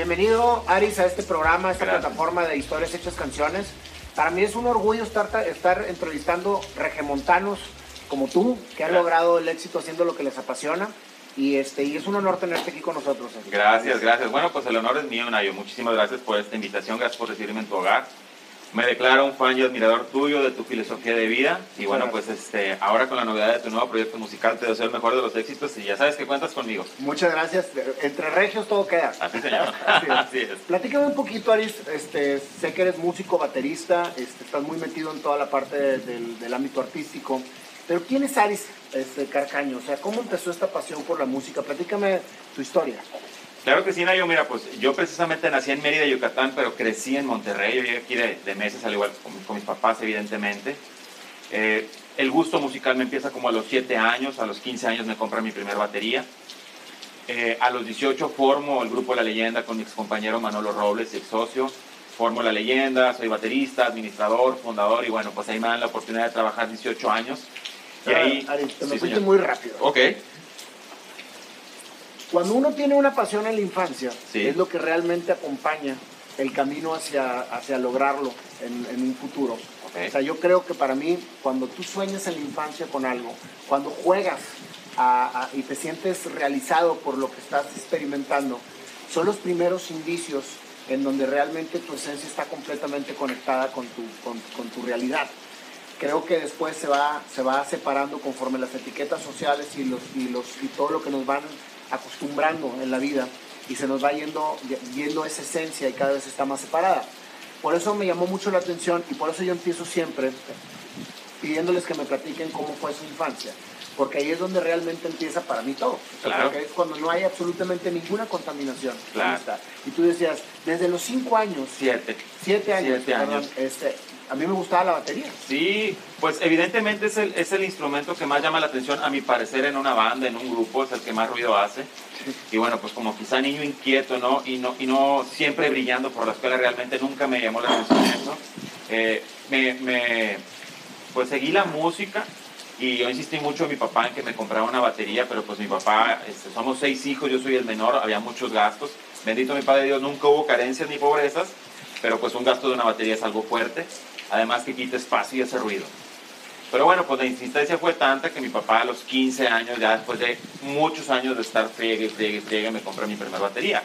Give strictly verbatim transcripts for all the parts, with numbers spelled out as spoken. Bienvenido, Aris, a este programa, a esta Gracias. plataforma de Historias Hechas Canciones. Para mí es un orgullo estar, estar entrevistando regiomontanos como tú, que han Gracias. logrado el éxito haciendo lo que les apasiona. Y, este, y es un honor tenerte aquí con nosotros. Gracias, gracias, gracias. Bueno, pues el honor es mío, Nayo. Muchísimas gracias por esta invitación, gracias por recibirme en tu hogar. Me declaro un fan y admirador tuyo, de tu filosofía de vida. Y bueno, gracias. pues este, ahora con la novedad de tu nuevo proyecto musical, te deseo el mejor de los éxitos y ya sabes que cuentas conmigo. Muchas gracias. Entre regios todo queda. Así se llama. Así es. Así es. Platícame un poquito, Aris. Este, sé que eres músico, baterista, este, estás muy metido en toda la parte del, del ámbito artístico. Pero ¿quién es Aris este, Carcaño? O sea, ¿cómo empezó esta pasión por la música? Platícame tu historia. Claro que sí, Nayo. Mira, pues yo precisamente nací en Mérida, Yucatán, pero crecí en Monterrey. Yo llegué aquí de, de meses, al igual que con, con mis papás, evidentemente. Eh, el gusto musical me empieza como a los siete años. A los quince años me compré mi primera batería. Eh, a los dieciocho formo el grupo La Leyenda con mi excompañero Manolo Robles, ex socio. Formo La Leyenda, soy baterista, administrador, fundador. Y bueno, pues ahí me dan la oportunidad de trabajar dieciocho años. Y ahí, Ari, te me sí, fuiste muy rápido. Ok. Cuando uno tiene una pasión en la infancia, sí. es lo que realmente acompaña el camino hacia, hacia lograrlo en, en un futuro. Okay. O sea, yo creo que para mí, cuando tú sueñas en la infancia con algo, cuando juegas a, a, y te sientes realizado por lo que estás experimentando, son los primeros indicios en donde realmente tu esencia está completamente conectada con tu, con, con tu realidad. Creo que después se va, se va separando conforme las etiquetas sociales y, los, y, los, y todo lo que nos van acostumbrando en la vida, y se nos va yendo, yendo esa esencia y cada vez está más separada. Por eso me llamó mucho la atención y por eso yo empiezo siempre pidiéndoles que me platiquen cómo fue su infancia, porque ahí es donde realmente empieza para mí todo. Claro. Porque es cuando no hay absolutamente ninguna contaminación. Claro. Y tú decías, desde los cinco años... Siete. Siete años. Siete años. Perdón, este, a mí me gustaba la batería. Sí, pues evidentemente es el, es el instrumento que más llama la atención, a mi parecer, en una banda, en un grupo, es el que más ruido hace. Y bueno, pues como quizá niño inquieto, ¿no? Y no, y no siempre brillando por la escuela, realmente nunca me llamó la atención eso. Eh, me, me, pues seguí la música y yo insistí mucho en mi papá en que me comprara una batería, pero pues mi papá, este, somos seis hijos, yo soy el menor, había muchos gastos. Bendito mi Padre Dios, nunca hubo carencias ni pobrezas, pero pues un gasto de una batería es algo fuerte. Además que quita espacio y hace ruido. Pero bueno, pues la insistencia fue tanta que mi papá a los quince años, ya después de muchos años de estar friegue, friegue, friegue, me compré mi primera batería.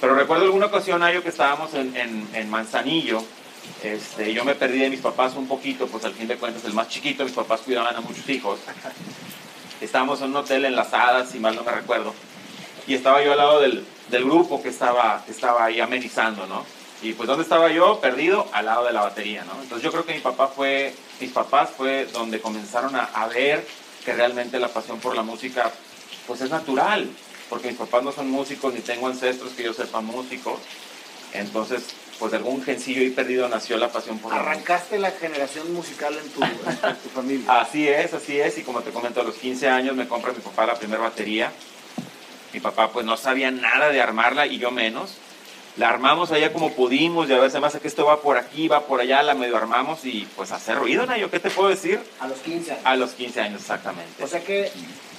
Pero recuerdo alguna ocasión, Nayo, que estábamos en, en, en Manzanillo. Este, yo me perdí de mis papás un poquito, pues al fin de cuentas el más chiquito, mis papás cuidaban a muchos hijos. Estábamos en un hotel en Las Hadas, si mal no me recuerdo. Y estaba yo al lado del, del grupo que estaba, que estaba ahí amenizando, ¿no? Y pues, ¿dónde estaba yo? Perdido, al lado de la batería, ¿no? Entonces yo creo que mi papá fue, mis papás fue donde comenzaron a, a ver que realmente la pasión por la música, pues es natural, porque mis papás no son músicos, ni tengo ancestros que yo sepa músicos. Entonces, pues de algún gencillo y perdido nació la pasión por la música. Arrancaste la generación musical en tu, en tu familia. Así es, así es. Y como te comento, a los quince años me compra mi papá la primera batería. Mi papá pues no sabía nada de armarla y yo menos. La armamos allá como pudimos, y a veces más que esto va por aquí, va por allá, la medio armamos y pues hacer ruido, Nayo, ¿qué te puedo decir? A los quince años. A los quince años, exactamente. O sea que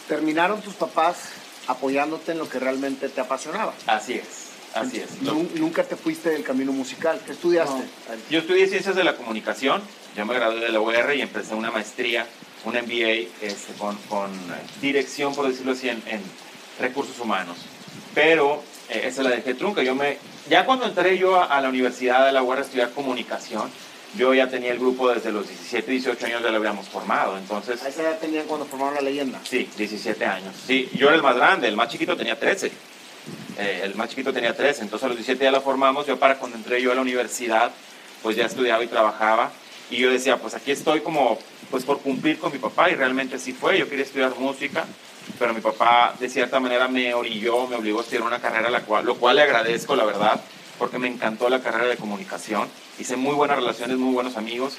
terminaron tus papás apoyándote en lo que realmente te apasionaba. Así es, así es. ¿Nunca te fuiste del camino musical? ¿Qué estudiaste? No. Yo estudié Ciencias de la Comunicación, yo me gradué de la U R y empecé una maestría, un M B A este, con, con dirección, por decirlo así, en, en recursos humanos. Pero eh, esa la dejé trunca, yo me... Ya cuando entré yo a, a la Universidad de la U A R a estudiar comunicación, yo ya tenía el grupo desde los diecisiete, dieciocho años ya lo habíamos formado, entonces... ¿A esa edad tenían cuando formaron La Leyenda? Sí, diecisiete años. Sí, yo era el más grande, el más chiquito tenía trece. Eh, el más chiquito tenía trece, entonces a los diecisiete ya lo formamos. Yo para cuando entré yo a la universidad, pues ya estudiaba y trabajaba. Y yo decía, pues aquí estoy como, pues por cumplir con mi papá, y realmente sí fue. Yo quería estudiar música, pero mi papá de cierta manera me orilló, me obligó a estudiar una carrera, la cual, lo cual le agradezco, la verdad, porque me encantó la carrera de comunicación. Hice muy buenas relaciones, muy buenos amigos.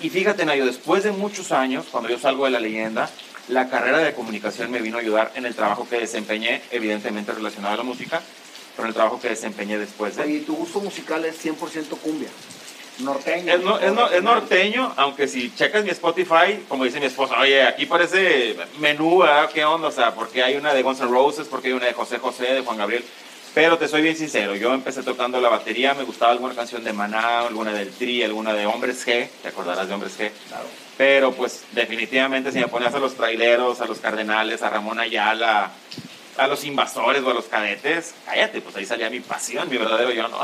Y fíjate, Nayo, después de muchos años, cuando yo salgo de La Leyenda, la carrera de comunicación me vino a ayudar en el trabajo que desempeñé, evidentemente relacionado a la música, pero en el trabajo que desempeñé después de... ¿Y tu gusto musical es cien por ciento cumbia? Norteño. Es, no, es, no, es norteño, aunque si checas mi Spotify, como dice mi esposa, oye, aquí parece menú, ¿qué onda? O sea, porque hay una de Guns N' Roses, porque hay una de José José, de Juan Gabriel. Pero te soy bien sincero, yo empecé tocando la batería, me gustaba alguna canción de Maná, alguna del Tri, alguna de Hombres G, te acordarás de Hombres G. Claro. Pero pues definitivamente si me ponías a los Traileros, a los Cardenales, a Ramón Ayala, a los Invasores o a los Cadetes, cállate, pues ahí salía mi pasión, mi verdadero yo, ¿no?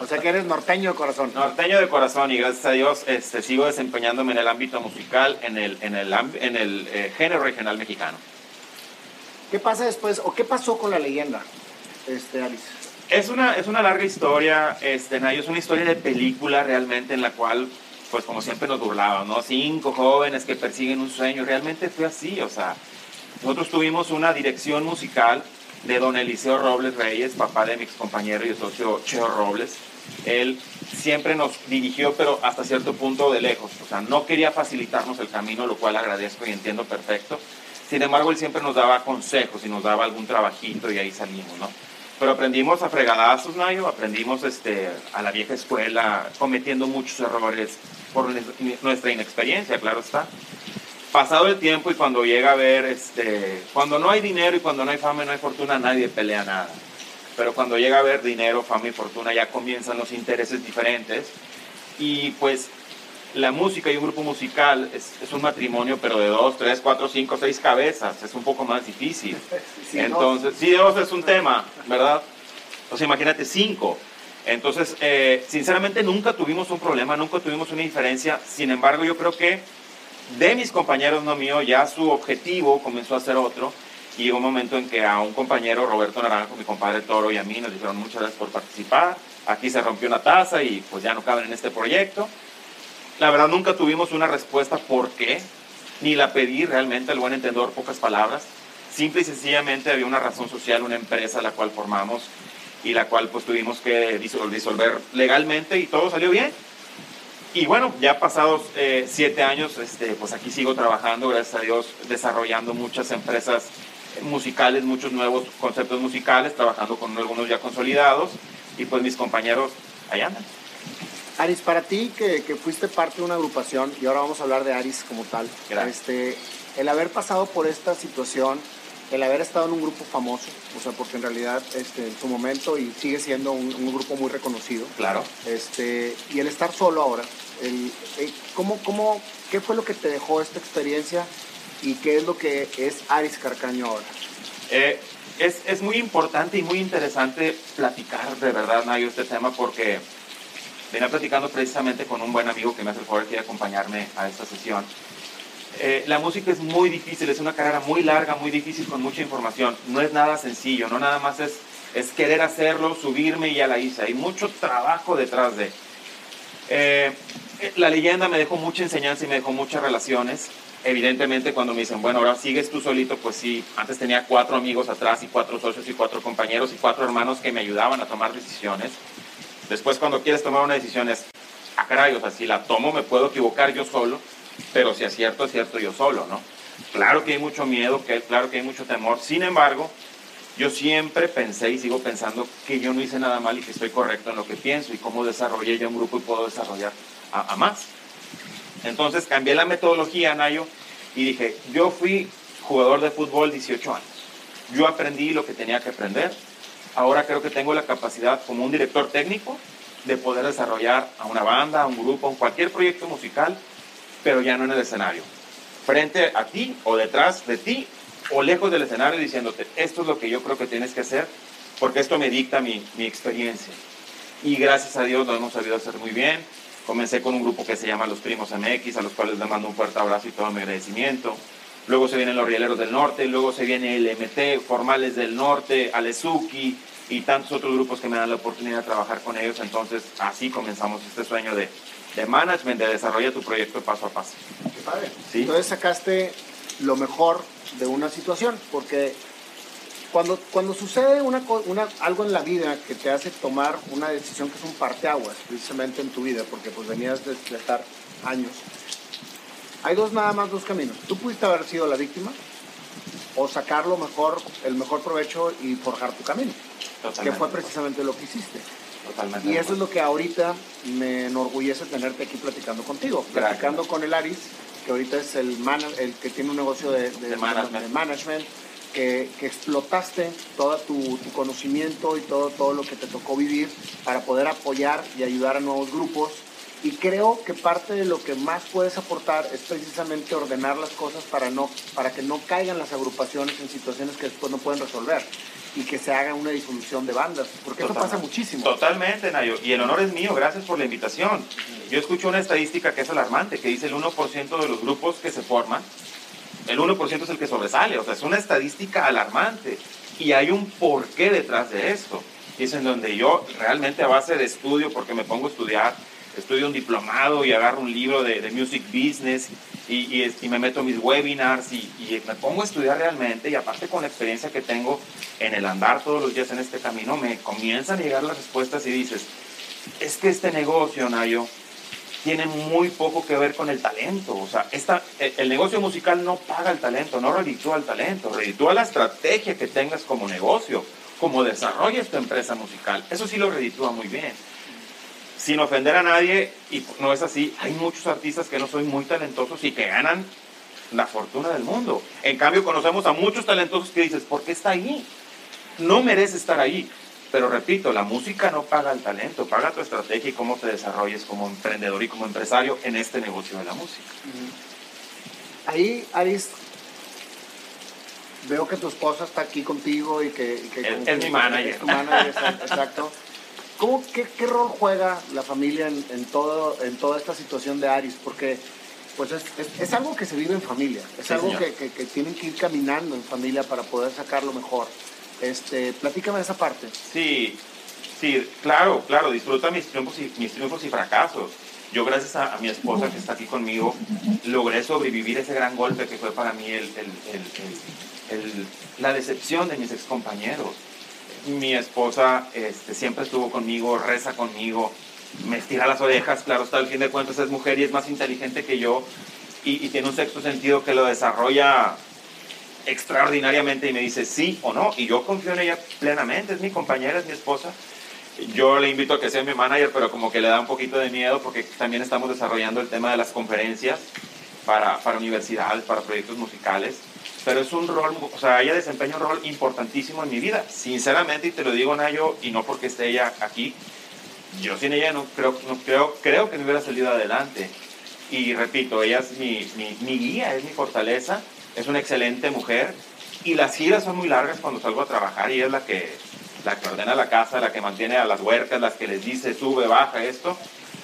O sea que eres norteño de corazón. Norteño de corazón, y gracias a Dios este, sigo desempeñándome en el ámbito musical, en el, en el, en el eh, género regional mexicano. ¿Qué pasa después, o qué pasó con La Leyenda, este, Aris? Es una, es una larga historia, este, Nayo, es una historia de película realmente en la cual, pues como siempre nos burlaban, ¿no? Cinco jóvenes que persiguen un sueño, realmente fue así, o sea... Nosotros tuvimos una dirección musical de don Eliseo Robles Reyes, papá de mi excompañero y socio Cheo Robles. Él siempre nos dirigió, pero hasta cierto punto de lejos. O sea, no quería facilitarnos el camino, lo cual agradezco y entiendo perfecto. Sin embargo, él siempre nos daba consejos y nos daba algún trabajito y ahí salimos, ¿no? Pero aprendimos a fregadazos, Nayo, aprendimos este, a la vieja escuela, cometiendo muchos errores por nuestra inexperiencia, claro está. Pasado el tiempo y cuando llega a ver, este, cuando no hay dinero y cuando no hay fama y no hay fortuna, nadie pelea nada. Pero cuando llega a ver dinero, fama y fortuna, ya comienzan los intereses diferentes. Y pues la música y un grupo musical es, es un matrimonio, pero de dos, tres, cuatro, cinco, seis cabezas. Es un poco más difícil. Sí, entonces, sí, dos es un tema, ¿verdad? Entonces imagínate cinco. Entonces, eh, sinceramente nunca tuvimos un problema, nunca tuvimos una diferencia. Sin embargo, yo creo que de mis compañeros, no mío, ya su objetivo comenzó a ser otro, y llegó un momento en que a un compañero, Roberto Naranjo, mi compadre Toro, y a mí nos dijeron muchas gracias por participar, aquí se rompió una taza y pues ya no caben en este proyecto. La verdad nunca tuvimos una respuesta por qué, ni la pedí realmente, al buen entendedor, pocas palabras. Simple y sencillamente había una razón social, una empresa la cual formamos y la cual pues tuvimos que disol- disolver legalmente, y todo salió bien. Y bueno, ya pasados eh, siete años, este, pues aquí sigo trabajando, gracias a Dios, desarrollando muchas empresas musicales, muchos nuevos conceptos musicales, trabajando con algunos ya consolidados, y pues mis compañeros, allá andan. Aris, para ti, que, que fuiste parte de una agrupación, y ahora vamos a hablar de Aris como tal, este, el haber pasado por esta situación, el haber estado en un grupo famoso, o sea, porque en realidad este, en su momento y sigue siendo un, un grupo muy reconocido. Claro. Este, y el estar solo ahora, el, el, ¿cómo, cómo, ¿qué fue lo que te dejó esta experiencia y qué es lo que es Aris Carcaño ahora? Eh, es, es muy importante y muy interesante platicar de verdad, Nayo, este tema, porque venía platicando precisamente con un buen amigo que me hace el favor de acompañarme a esta sesión. Eh, la música es muy difícil, es una carrera muy larga, muy difícil, con mucha información. No es nada sencillo, no nada más es, es querer hacerlo, subirme y ya la hice. Hay mucho trabajo detrás de... Eh, la Leyenda me dejó mucha enseñanza y me dejó muchas relaciones. Evidentemente cuando me dicen, bueno, ahora sigues tú solito, pues sí. Antes tenía cuatro amigos atrás y cuatro socios y cuatro compañeros y cuatro hermanos que me ayudaban a tomar decisiones. Después cuando quieres tomar una decisión es, ah, caray, o sea, si la tomo me puedo equivocar yo solo. Pero si acierto, acierto yo solo, ¿no? Claro que hay mucho miedo, que, claro que hay mucho temor. Sin embargo, yo siempre pensé y sigo pensando que yo no hice nada mal y que estoy correcto en lo que pienso y cómo desarrollé yo un grupo y puedo desarrollar a, a más. Entonces cambié la metodología, Nayo, y dije, yo fui jugador de fútbol dieciocho años. Yo aprendí lo que tenía que aprender. Ahora creo que tengo la capacidad como un director técnico de poder desarrollar a una banda, a un grupo, a cualquier proyecto musical, pero ya no en el escenario, frente a ti o detrás de ti o lejos del escenario, diciéndote esto es lo que yo creo que tienes que hacer porque esto me dicta mi, mi experiencia. Y gracias a Dios lo hemos sabido hacer muy bien. Comencé con un grupo que se llama Los Primos M X, a los cuales les mando un fuerte abrazo y todo mi agradecimiento. Luego se vienen Los Rieleros del Norte, luego se viene L M T, Formales del Norte, Alezuki y tantos otros grupos que me dan la oportunidad de trabajar con ellos. Entonces así comenzamos este sueño de de management, de desarrollar tu proyecto paso a paso. Qué padre. ¿Sí? Entonces sacaste lo mejor de una situación, porque cuando, cuando sucede una, una, algo en la vida que te hace tomar una decisión que es un parteaguas, precisamente en tu vida, porque pues venías de, de estar años, hay dos nada más, dos caminos. Tú pudiste haber sido la víctima o sacar lo mejor, el mejor provecho y forjar tu camino. Totalmente. Que fue precisamente lo que hiciste. Totalmente. Y eso es lo que ahorita me enorgullece tenerte aquí platicando contigo. Gracias. Platicando con el Aris, que ahorita es el, man, el que tiene un negocio de, de, de, management. de management, que, que explotaste todo tu, tu conocimiento y todo, todo lo que te tocó vivir para poder apoyar y ayudar a nuevos grupos. Y creo que parte de lo que más puedes aportar es precisamente ordenar las cosas para, no, para que no caigan las agrupaciones en situaciones que después no pueden resolver y que se haga una disolución de bandas, porque totalmente, eso pasa muchísimo. Totalmente, Nayo, y el honor es mío, gracias por la invitación. Yo escucho una estadística que es alarmante, que dice el uno por ciento de los grupos que se forman, el uno por ciento es el que sobresale, o sea, es una estadística alarmante, y hay un porqué detrás de esto, y es en donde yo realmente a base de estudio, porque me pongo a estudiar, estudio un diplomado y agarro un libro de, de music business y, y, y me meto a mis webinars y, y me pongo a estudiar realmente, y aparte con la experiencia que tengo en el andar todos los días en este camino, me comienzan a llegar las respuestas y dices, es que este negocio, Nayo, tiene muy poco que ver con el talento. O sea, esta, el, el negocio musical no paga el talento, no reditúa el talento, reditúa la estrategia que tengas como negocio, como desarrolles tu empresa musical, eso sí lo reditúa muy bien. Sin ofender a nadie, y no es así, hay muchos artistas que no son muy talentosos y que ganan la fortuna del mundo. En cambio, conocemos a muchos talentosos que dices, ¿por qué está ahí? No merece estar ahí. Pero repito, la música no paga el talento, paga tu estrategia y cómo te desarrolles como emprendedor y como empresario en este negocio de la música. Ahí, Aris, veo que tu esposa está aquí contigo y que... Y que es, es mi manager. Es tu manager, exacto. ¿Cómo, qué, ¿Qué rol juega la familia en, en, todo, en toda esta situación de Aris? Porque pues es, es, es algo que se vive en familia, es sí, algo que, que, que tienen que ir caminando en familia para poder sacarlo mejor. Este, platícame esa parte. Sí, sí, claro, claro, disfruta mis triunfos y, mis triunfos y fracasos. Yo gracias a, a mi esposa que está aquí conmigo, logré sobrevivir ese gran golpe que fue para mí el, el, el, el, el, la decepción de mis excompañeros. Mi esposa este, siempre estuvo conmigo, reza conmigo, me estira las orejas, claro está, al fin de cuentas es mujer y es más inteligente que yo y, y tiene un sexto sentido que lo desarrolla extraordinariamente y me dice sí o no, y yo confío en ella plenamente, es mi compañera, es mi esposa. Yo le invito a que sea mi manager, pero como que le da un poquito de miedo porque también estamos desarrollando el tema de las conferencias para, para universidades, para proyectos musicales. Pero es un rol, o sea, ella desempeña un rol importantísimo en mi vida. Sinceramente, y te lo digo, Nayo, y no porque esté ella aquí, yo sin ella no creo, no creo, creo que me hubiera salido adelante. Y repito, ella es mi, mi, mi guía, es mi fortaleza, es una excelente mujer. Y las giras son muy largas cuando salgo a trabajar y ella es la que, la que ordena la casa, la que mantiene a las huercas, las que les dice sube, baja, esto.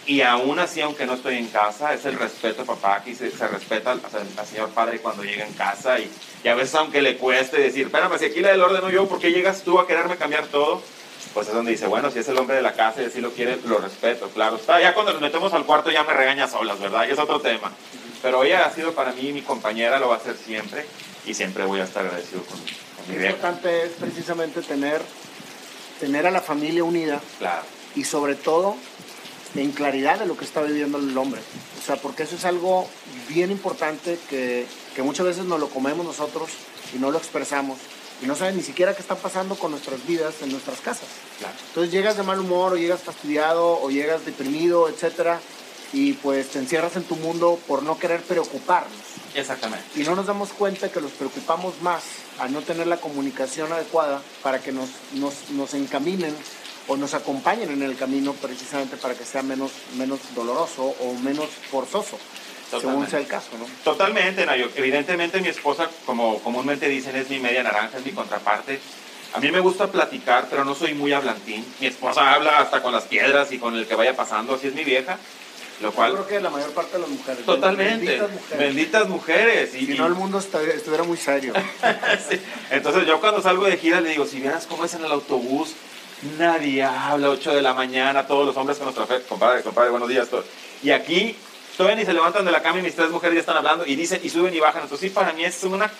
Y aún así, aunque no estoy en casa, es el respeto a papá, aquí se, se respeta al, al señor padre cuando llega en casa. Y, y a veces, aunque le cueste decir, espérame, si aquí la del ordeno yo, ¿por qué llegas tú a quererme cambiar todo? Pues es donde dice, bueno, si es el hombre de la casa y así lo quiere, lo respeto, claro está. Ya cuando nos metemos al cuarto ya me regaña solas, ¿verdad? Y es otro tema. Pero ella ha sido para mí mi compañera, lo va a ser siempre, y siempre voy a estar agradecido con, con mi vida. Lo importante es precisamente tener, tener a la familia unida. Claro. Y sobre todo... en claridad de lo que está viviendo el hombre. O sea, porque eso es algo bien importante que, que muchas veces nos lo comemos nosotros y no lo expresamos. Y no saben ni siquiera qué está pasando con nuestras vidas en nuestras casas. Claro. Entonces llegas de mal humor, o llegas fastidiado, o llegas deprimido, etcétera, y pues te encierras en tu mundo por no querer preocuparnos. Exactamente. Y no nos damos cuenta que los preocupamos más al no tener la comunicación adecuada para que nos, nos, nos encaminen o nos acompañen en el camino precisamente para que sea menos, menos doloroso o menos forzoso, totalmente, según sea el caso, ¿no? Totalmente, Nayo. Evidentemente mi esposa, como comúnmente dicen, es mi media naranja, es mi contraparte. A mí me gusta platicar, pero no soy muy hablantín. Mi esposa habla hasta con las piedras y con el que vaya pasando, así es mi vieja. Lo cual, yo creo que la mayor parte de las mujeres. Totalmente. Benditas mujeres. Benditas mujeres y, si no, el mundo estuviera muy serio. Sí. Entonces yo cuando salgo de gira le digo, si vieras cómo es en el autobús, nadie habla, ocho de la mañana, todos los hombres con nuestra fe, compadre, compadre, buenos días, todos. Y aquí todavía ni se levantan de la cama y mis tres mujeres ya están hablando y dicen y suben y bajan. Entonces sí, para mí es una,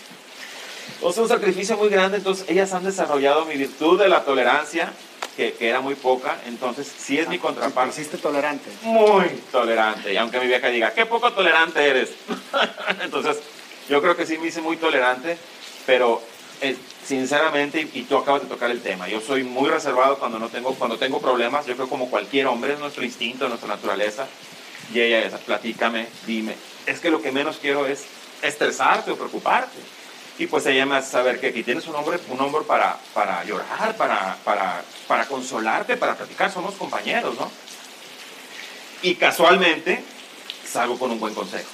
o sea, un sacrificio muy grande. Entonces ellas han desarrollado mi virtud de la tolerancia, que, que era muy poca. Entonces sí es ah, mi contraparte. Hiciste tolerante. Muy tolerante. Y aunque mi vieja diga, qué poco tolerante eres. Entonces yo creo que sí me hice muy tolerante, pero... sinceramente, y tú acabas de tocar el tema, yo soy muy reservado cuando no tengo cuando tengo problemas. Yo creo como cualquier hombre, es nuestro instinto, nuestra naturaleza, y ella es, platícame, dime. Es que lo que menos quiero es estresarte o preocuparte. Y pues ella más saber que aquí tienes un hombre, un hombre para, para llorar, para, para, para consolarte, para platicar. Somos compañeros, ¿no? Y casualmente salgo con un buen consejo.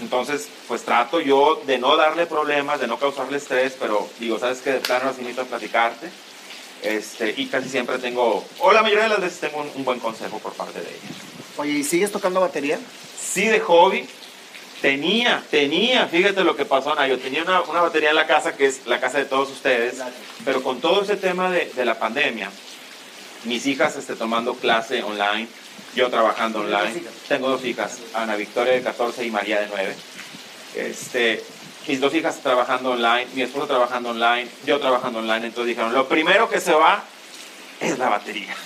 Entonces, pues trato yo de no darle problemas, de no causarle estrés, pero digo, ¿sabes qué? De plano así necesito platicarte. Este, y casi siempre tengo, o la mayoría de las veces tengo un, un buen consejo por parte de ella. Oye, ¿y sigues tocando batería? Sí, de hobby. Tenía, tenía, fíjate lo que pasó, Nayo. Tenía una, una batería en la casa, que es la casa de todos ustedes. Claro. Pero con todo ese tema de, de la pandemia, mis hijas este, tomando clase online, yo trabajando online. Tengo dos hijas, Ana Victoria de catorce y María de nueve. Este, mis dos hijas trabajando online, mi esposo trabajando online, yo trabajando online. Entonces dijeron, lo primero que se va es la batería.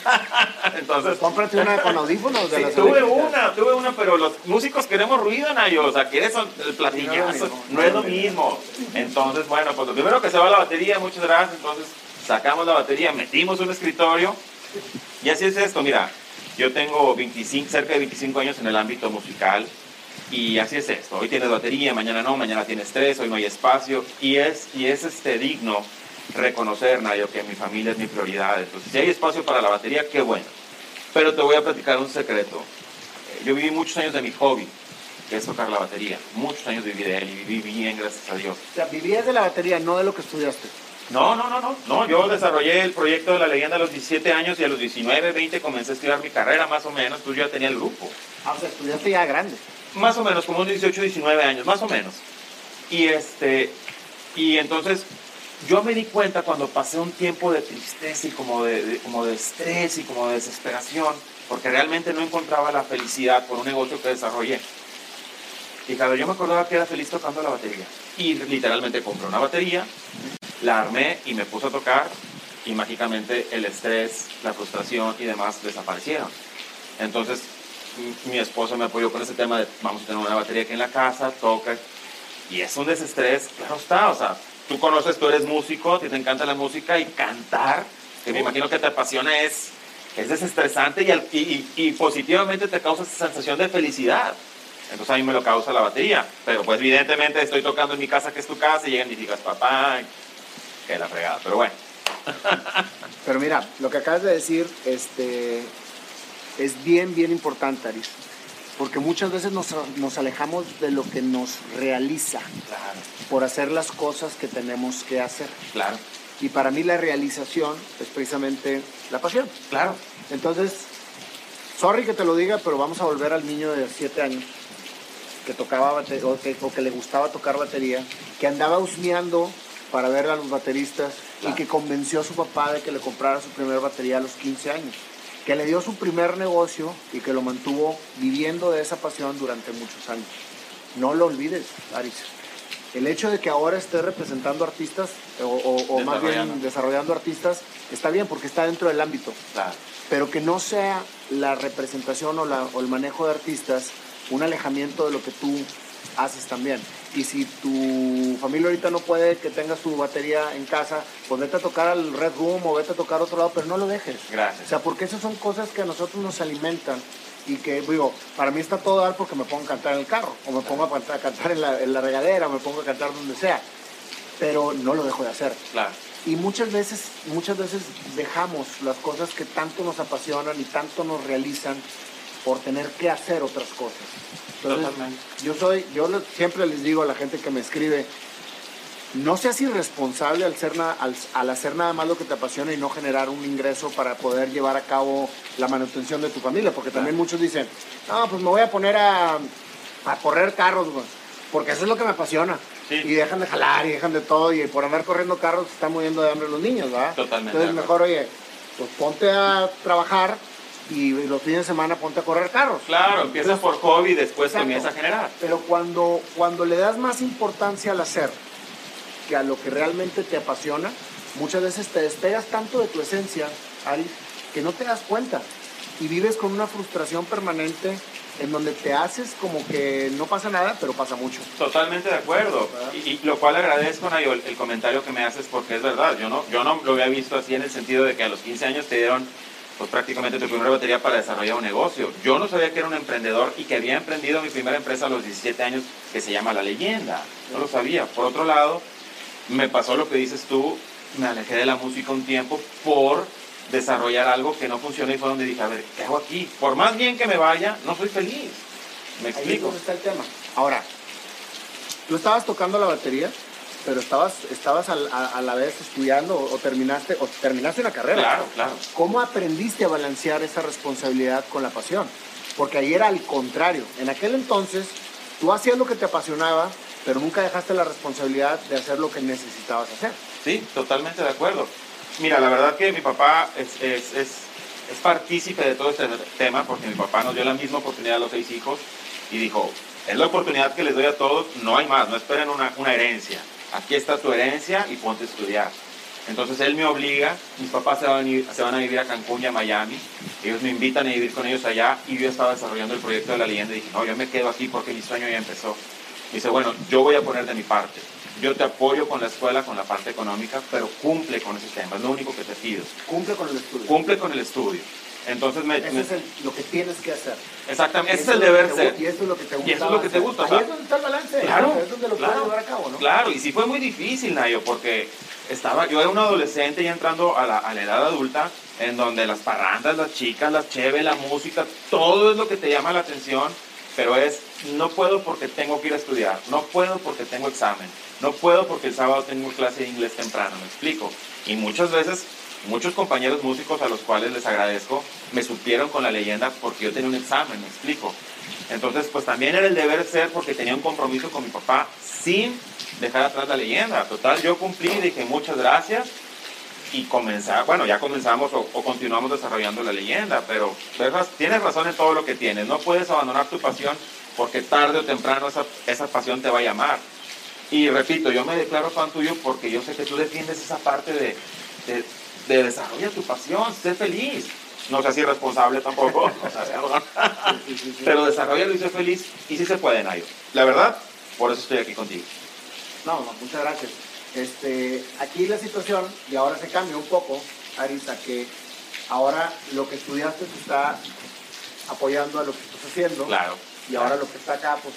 Entonces, cómprate una con audífonos. De sí, las tuve una, tuve una, pero los músicos queremos ruido, Nayo. O sea, quieres el platillazo. No es lo mismo. Entonces, bueno, pues lo primero que se va la batería, muchas gracias. Entonces, sacamos la batería, metimos un escritorio. Y así es esto, mira. Yo tengo veinticinco, cerca de veinticinco años en el ámbito musical. Y así es esto. Hoy tienes batería, mañana no, mañana tienes tres, hoy no hay espacio. Y es, y es este, digno reconocer, Nayo, que mi familia es mi prioridad. Entonces, si hay espacio para la batería, qué bueno. Pero te voy a platicar un secreto. Yo viví muchos años de mi hobby, que es tocar la batería. Muchos años viví de él y viví bien, gracias a Dios. O sea, vivías de la batería, no de lo que estudiaste. No, no, no, no, no. Yo desarrollé el proyecto de La Leyenda a los diecisiete años y a los diecinueve, veinte comencé a estudiar mi carrera, más o menos. Pues yo ya tenía el grupo. Ah, o sea, estudiaste ya grande. Más o menos, como unos dieciocho, diecinueve años, más o menos. Y este, y entonces... yo me di cuenta cuando pasé un tiempo de tristeza y como de, de, como de estrés y como de desesperación, porque realmente no encontraba la felicidad por un negocio que desarrollé. Y claro, yo me acordaba que era feliz tocando la batería. Y literalmente compré una batería, la armé y me puse a tocar, y mágicamente el estrés, la frustración y demás desaparecieron. Entonces, mi esposo me apoyó con ese tema de vamos a tener una batería aquí en la casa, toca. Y es un desestrés, claro está, o sea, tú conoces, tú eres músico, te encanta la música y cantar, que me imagino que te apasiona, es, es desestresante y, y, y positivamente te causa esa sensación de felicidad. Entonces a mí me lo causa la batería, pero pues evidentemente estoy tocando en mi casa, que es tu casa, y llegan mis hijas, papá, que la fregada, pero bueno. Pero mira, lo que acabas de decir este, es bien, bien importante, Aris, porque muchas veces nos, nos alejamos de lo que nos realiza. Claro. Por hacer las cosas que tenemos que hacer. Claro. Y para mí la realización es precisamente la pasión. Claro. Entonces, sorry que te lo diga, pero vamos a volver al niño de siete años que tocaba batería, o, que, o que le gustaba tocar batería, que andaba husmeando para ver a los bateristas. Claro. Y que convenció a su papá de que le comprara su primera batería a los quince años, que le dio su primer negocio y que lo mantuvo viviendo de esa pasión durante muchos años. No lo olvides, Aris. El hecho de que ahora esté representando artistas, o, o, o más bien desarrollando artistas, está bien porque está dentro del ámbito. Claro. Pero que no sea la representación o, la, o el manejo de artistas un alejamiento de lo que tú haces también. Y si tu familia ahorita no puede que tengas tu batería en casa, pues vete a tocar al Red Room o vete a tocar a otro lado, pero no lo dejes. Gracias. O sea, porque esas son cosas que a nosotros nos alimentan y que, digo, para mí está todo dar porque me pongo a cantar en el carro, o me pongo a cantar en la, en la regadera, o me pongo a cantar donde sea, pero no lo dejo de hacer. Claro. Y muchas veces, muchas veces dejamos las cosas que tanto nos apasionan y tanto nos realizan por tener que hacer otras cosas. Entonces, totalmente. Yo soy, yo siempre les digo a la gente que me escribe, no seas irresponsable al, ser na, al, al hacer nada más lo que te apasiona y no generar un ingreso para poder llevar a cabo la manutención de tu familia, porque también claro. Muchos dicen, no, pues me voy a poner a, a correr carros, porque eso es lo que me apasiona. Sí. Y dejan de jalar y dejan de todo, y por andar corriendo carros se están muriendo de hambre los niños, ¿verdad? Totalmente. Entonces mejor, oye, pues ponte a trabajar, y los fines de semana ponte a correr carros. Claro, empiezas por hobby y después comienzas a generar. Pero cuando, cuando le das más importancia al hacer que a lo que realmente te apasiona, muchas veces te despegas tanto de tu esencia, Aris, que no te das cuenta. Y vives con una frustración permanente en donde te haces como que no pasa nada, pero pasa mucho. Totalmente de acuerdo. Y, y lo cual agradezco, Nayo, el, el comentario que me haces, porque es verdad. Yo no, yo no lo había visto así en el sentido de que a los quince años te dieron... pues prácticamente tu primera batería para desarrollar un negocio. Yo no sabía que era un emprendedor y que había emprendido mi primera empresa a los diecisiete años, que se llama La Leyenda. No lo sabía. Por otro lado, me pasó lo que dices tú, me alejé de la música un tiempo por desarrollar algo que no funciona y fue donde dije, a ver, ¿qué hago aquí? Por más bien que me vaya, no soy feliz. ¿Me explico? Ahí está el tema. Ahora, tú estabas tocando la batería, pero estabas, estabas a, a, a la vez estudiando o, o terminaste o terminaste una carrera. Claro, claro. ¿Cómo aprendiste a balancear esa responsabilidad con la pasión? Porque ahí era al contrario. En aquel entonces, tú hacías lo que te apasionaba, pero nunca dejaste la responsabilidad de hacer lo que necesitabas hacer. Sí, totalmente de acuerdo. Mira, la verdad que mi papá es, es, es, es partícipe de todo este tema, porque mi papá nos dio la misma oportunidad a los seis hijos y dijo, es la oportunidad que les doy a todos, no hay más, no esperen una, una herencia. Aquí está tu herencia y ponte a estudiar. Entonces él me obliga, mis papás se van a, ir, se van a vivir a Cancún y a Miami, ellos me invitan a vivir con ellos allá y yo estaba desarrollando el proyecto de La Leyenda y dije, no, yo me quedo aquí porque mi sueño ya empezó. Y dice, bueno, yo voy a poner de mi parte, yo te apoyo con la escuela, con la parte económica, pero cumple con ese tema, es lo único que te pido. Cumple con el estudio. Cumple con el estudio. Entonces me, eso me... es el, lo que tienes que hacer. Exactamente, ese es el deber ser. Y eso es lo que te gusta. Y eso es lo que te gusta. Ahí es donde está el balance. Claro. Es donde lo puedes llevar a cabo, ¿no? Claro, y sí fue muy difícil, Nayo, porque estaba, yo era un adolescente ya entrando a la, a la edad adulta, en donde las parrandas, las chicas, las cheves, la música, todo es lo que te llama la atención, pero es, no puedo porque tengo que ir a estudiar, no puedo porque tengo examen, no puedo porque el sábado tengo clase de inglés temprano, ¿me explico? Y muchas veces... muchos compañeros músicos a los cuales les agradezco me supieron con La Leyenda porque yo tenía un examen, me explico. Entonces, pues también era el deber ser porque tenía un compromiso con mi papá sin dejar atrás La Leyenda. Total, yo cumplí, dije muchas gracias y comenzaba, bueno, ya comenzamos o, o continuamos desarrollando La Leyenda, pero tienes razón en todo lo que tienes. No puedes abandonar tu pasión porque tarde o temprano esa, esa pasión te va a llamar. Y repito, yo me declaro fan tuyo porque yo sé que tú defiendes esa parte de... de de desarrolla tu pasión, sé feliz, no seas irresponsable tampoco, no seas, sí, sí, sí, sí. Pero desarrollalo y sé feliz, y sí se puede, Nayo, la verdad, por eso estoy aquí contigo. No, no, muchas gracias. Este, aquí la situación, y ahora se cambia un poco, Arisa, que ahora lo que estudiaste te está apoyando a lo que estás haciendo, claro, y ahora lo que está acá, pues...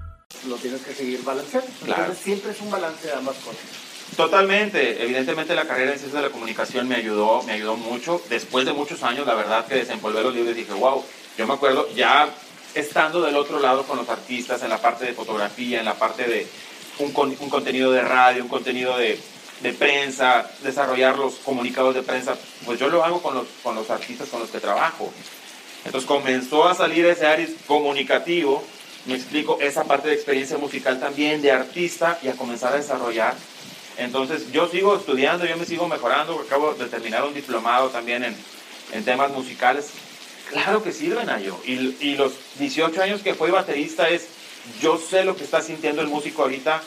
Lo tienes que seguir balanceando. Claro. Entonces siempre es un balance de ambas cosas. Totalmente. Evidentemente la carrera en ciencias de la comunicación me ayudó, me ayudó mucho. Después de muchos años, la verdad que desenvolver los libros dije, wow, yo me acuerdo ya estando del otro lado con los artistas en la parte de fotografía, en la parte de un, con, un contenido de radio, un contenido de, de prensa, desarrollar los comunicados de prensa, pues yo lo hago con los, con los artistas con los que trabajo. Entonces comenzó a salir ese Aris comunicativo. Me explico, esa parte de experiencia musical también, de artista, y a comenzar a desarrollar. Entonces, yo sigo estudiando, yo me sigo mejorando, acabo de terminar un diplomado también en, en temas musicales. Claro que sirven a yo. Y, y los dieciocho años que fui baterista es, yo sé lo que está sintiendo el músico ahorita,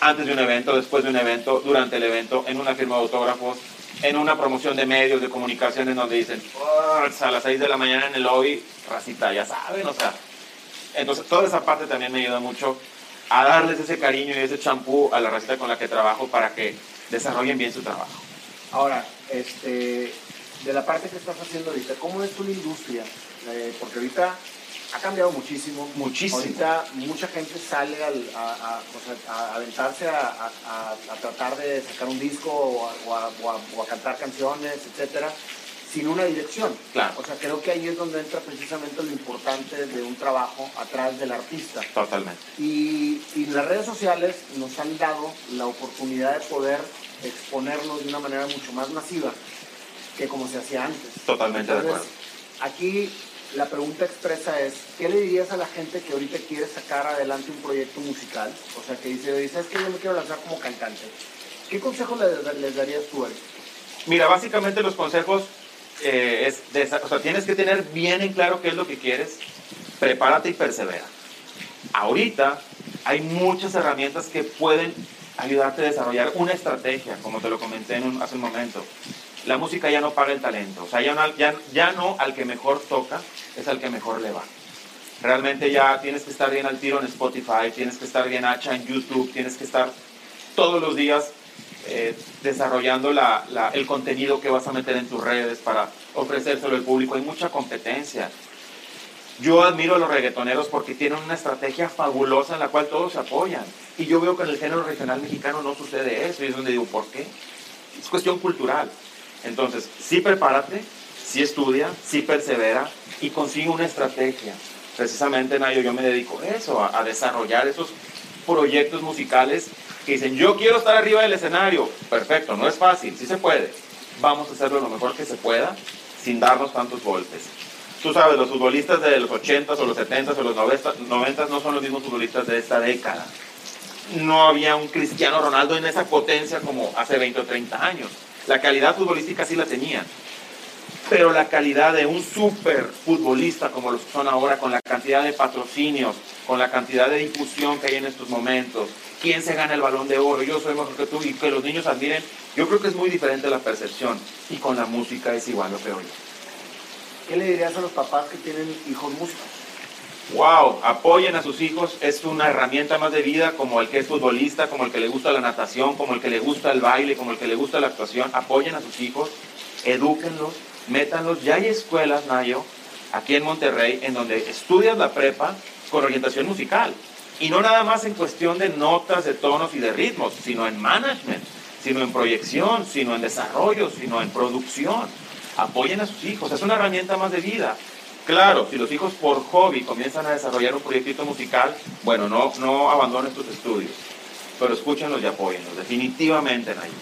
antes de un evento, después de un evento, durante el evento, en una firma de autógrafos, en una promoción de medios, de comunicaciones, donde dicen, a las seis de la mañana en el lobby, racita, ya saben, o sea... Entonces, toda esa parte también me ayuda mucho a darles ese cariño y ese champú a la racita con la que trabajo para que desarrollen bien su trabajo. Ahora, este, de la parte que estás haciendo ahorita, ¿cómo es tu industria? Eh, porque ahorita ha cambiado muchísimo. Muchísimo. Ahorita mucha gente sale al, a, a, a aventarse a, a, a tratar de sacar un disco o a, o a, o a, o a cantar canciones, etcétera, sin una dirección. Claro. O sea, creo que ahí es donde entra precisamente lo importante de un trabajo atrás del artista. Totalmente. Y, y las redes sociales nos han dado la oportunidad de poder exponernos de una manera mucho más masiva que como se hacía antes. Totalmente. Entonces, de acuerdo. Aquí la pregunta expresa es, ¿qué le dirías a la gente que ahorita quiere sacar adelante un proyecto musical? O sea, que dice, dice, es que yo me quiero lanzar como cantante. ¿Qué consejos les, les darías tú, Ari? Mira, básicamente los consejos... Eh, es de, o sea, tienes que tener bien en claro qué es lo que quieres, prepárate y persevera. Ahorita hay muchas herramientas que pueden ayudarte a desarrollar una estrategia, como te lo comenté en un, hace un momento. La música ya no paga el talento, o sea, ya no, ya, ya no al que mejor toca es al que mejor le va. Realmente ya tienes que estar bien al tiro en Spotify, tienes que estar bien hacha en YouTube, tienes que estar todos los días eh, desarrollando la, la, el contenido que vas a meter en tus redes para ofrecérselo al público. Hay mucha competencia. Yo admiro a los reggaetoneros porque tienen una estrategia fabulosa en la cual todos se apoyan. Y yo veo que en el género regional mexicano no sucede eso. Y es donde digo, ¿por qué? Es cuestión cultural. Entonces, sí prepárate, sí estudia, sí persevera y consigue una estrategia. Precisamente, Nayo, yo me dedico a eso, a, a desarrollar esos proyectos musicales que dicen, yo quiero estar arriba del escenario. Perfecto, no es fácil, sí se puede. Vamos a hacerlo lo mejor que se pueda sin darnos tantos golpes. Tú sabes, los futbolistas de los ochentas o los setentas o los noventas no son los mismos futbolistas de esta década. No había un Cristiano Ronaldo en esa potencia como hace veinte o treinta años. La calidad futbolística sí la tenían, pero la calidad de un super futbolista como los que son ahora, con la cantidad de patrocinios, con la cantidad de difusión que hay en estos momentos, quién se gana el Balón de Oro, yo soy mejor que tú, y que los niños admiren, yo creo que es muy diferente la percepción, y con la música es igual o peor. ¿Qué le dirías a los papás que tienen hijos músicos? ¡Wow! Apoyen a sus hijos, es una herramienta más de vida, como el que es futbolista, como el que le gusta la natación, como el que le gusta el baile, como el que le gusta la actuación. Apoyen a sus hijos, edúquenlos, métanlos. Ya hay escuelas, Nayo, aquí en Monterrey, en donde estudias la prepa con orientación musical. Y no nada más en cuestión de notas, de tonos y de ritmos, sino en management, sino en proyección, sino en desarrollo, sino en producción. Apoyen a sus hijos, es una herramienta más de vida. Claro, si los hijos por hobby comienzan a desarrollar un proyectito musical, bueno, no, no abandonen tus estudios, pero escúchenlos y apóyenlos, definitivamente, Nayo.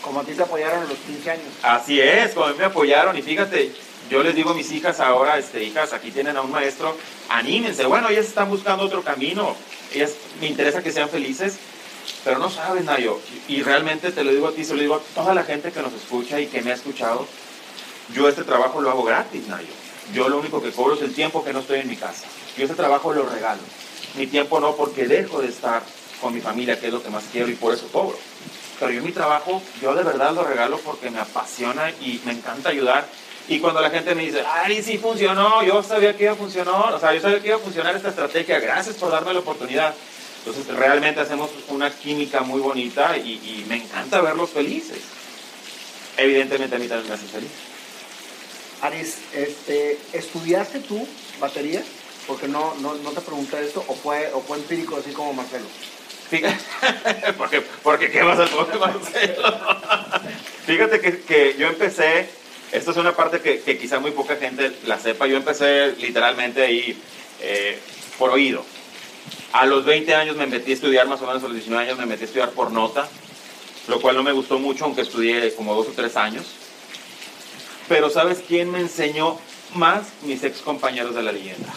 Como a ti te apoyaron a los quince años. Así es, como a mí me apoyaron, y fíjate, yo les digo a mis hijas ahora, este, hijas, aquí tienen a un maestro, anímense, bueno, ellas están buscando otro camino, ellas, me interesa que sean felices, pero no sabes, Nayo, y realmente te lo digo a ti, se lo digo a toda la gente que nos escucha y que me ha escuchado, yo este trabajo lo hago gratis, Nayo. Yo lo único que cobro es el tiempo que no estoy en mi casa. Yo ese trabajo lo regalo. Mi tiempo no, porque dejo de estar con mi familia, que es lo que más quiero, y por eso cobro. Pero yo mi trabajo, yo de verdad lo regalo porque me apasiona y me encanta ayudar. Y cuando la gente me dice, ¡ay, sí funcionó! Yo sabía que iba a funcionar. O sea, yo sabía que iba a funcionar esta estrategia. Gracias por darme la oportunidad. Entonces, realmente hacemos una química muy bonita y, y me encanta verlos felices. Evidentemente, a mí también me hace feliz. Aris, este, ¿estudiaste tú batería? Porque no, no, no te pregunté esto, ¿o fue, o fue empírico así como Marcelo? Fíjate, porque, porque ¿qué vas a hacer, Marcelo? Fíjate que, que yo empecé, esto es una parte que, que quizá muy poca gente la sepa, yo empecé literalmente ahí eh, por oído. A los veinte años me metí a estudiar, más o menos a los diecinueve años me metí a estudiar por nota, lo cual no me gustó mucho, aunque estudié como dos o tres años. Pero ¿sabes quién me enseñó más? Mis ex compañeros de La Leyenda.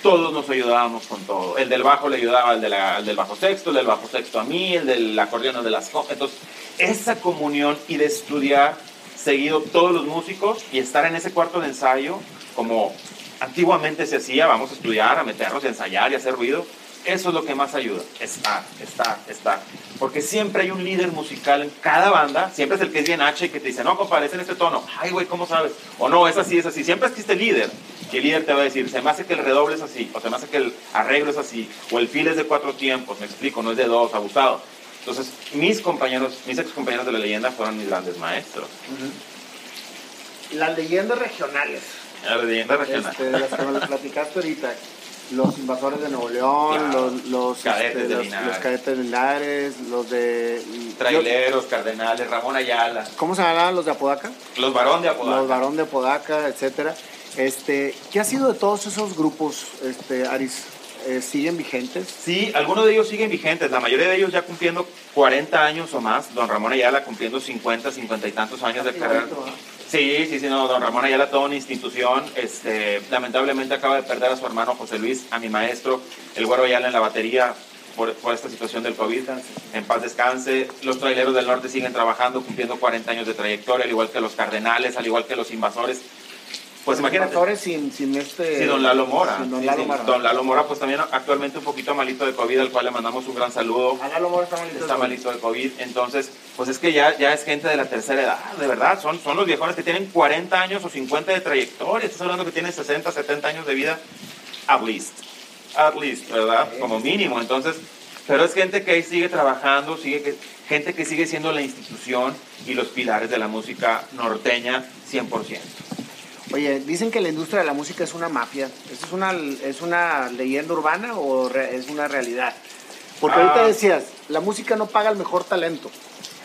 Todos nos ayudábamos con todo. El del bajo le ayudaba al, de la, al del bajo sexto, el del bajo sexto a mí, el del acordeón al de las... Entonces, esa comunión y de estudiar seguido todos los músicos y estar en ese cuarto de ensayo, como antiguamente se hacía, vamos a estudiar, a meternos, a ensayar y a hacer ruido, eso es lo que más ayuda. Estar, estar, estar. Porque siempre hay un líder musical en cada banda. Siempre es el que es bien hacha y que te dice, no, compadre, es en este tono. Ay, güey, ¿cómo sabes? O no, es así, es así. Siempre existe el líder. Y el líder te va a decir, se me hace que el redoble es así. O se me hace que el arreglo es así. O el feel es de cuatro tiempos. Me explico, no es de dos, abusado. Entonces, mis compañeros, mis ex compañeros de La Leyenda fueron mis grandes maestros. Uh-huh. Las leyendas regionales. Las leyendas regionales. Este, las que me las platicaste ahorita. Los Invasores de Nuevo León, claro. los, los, cadetes este, los, los Cadetes de Linares, los de... Traileros, yo, Cardenales, Ramón Ayala. ¿Cómo se llamaban los de Apodaca? Los Varón de Apodaca. Los Varón de Apodaca, etcétera. Este, ¿qué ha sido de todos esos grupos, este, Aris? Eh, ¿Siguen vigentes? Sí, algunos de ellos siguen vigentes. La mayoría de ellos ya cumpliendo cuarenta años o más. Don Ramón Ayala cumpliendo cincuenta, cincuenta y tantos años de carrera. Sí, sí, sí, no, don Ramón Ayala, toda una institución, este, lamentablemente acaba de perder a su hermano José Luis, a mi maestro, el Güero Ayala en la batería por, por esta situación del COVID, en paz descanse. Los Traileros del Norte siguen trabajando, cumpliendo cuarenta años de trayectoria, al igual que los Cardenales, al igual que los Invasores. Pues imagínate. Sin, sin este... Sí, don Lalo Mora. Sin don, sí, Lalo sí, Mora. Don Lalo Mora, pues también actualmente un poquito malito de COVID, al cual le mandamos un gran saludo. A Lalo Mora está malito. Está malito de COVID. Entonces, pues es que ya, ya es gente de la tercera edad, de verdad. Son, son los viejones que tienen cuarenta años o cincuenta de trayectoria. Estás hablando que tienen sesenta, setenta años de vida, at least. At least, ¿verdad? Como mínimo. Entonces, pero es gente que sigue trabajando, sigue que... gente que sigue siendo la institución y los pilares de la música norteña cien por ciento. Oye, dicen que la industria de la música es una mafia. ¿Esto es una, es una leyenda urbana o re, es una realidad? Porque ah. ahorita decías, la música no paga el mejor talento.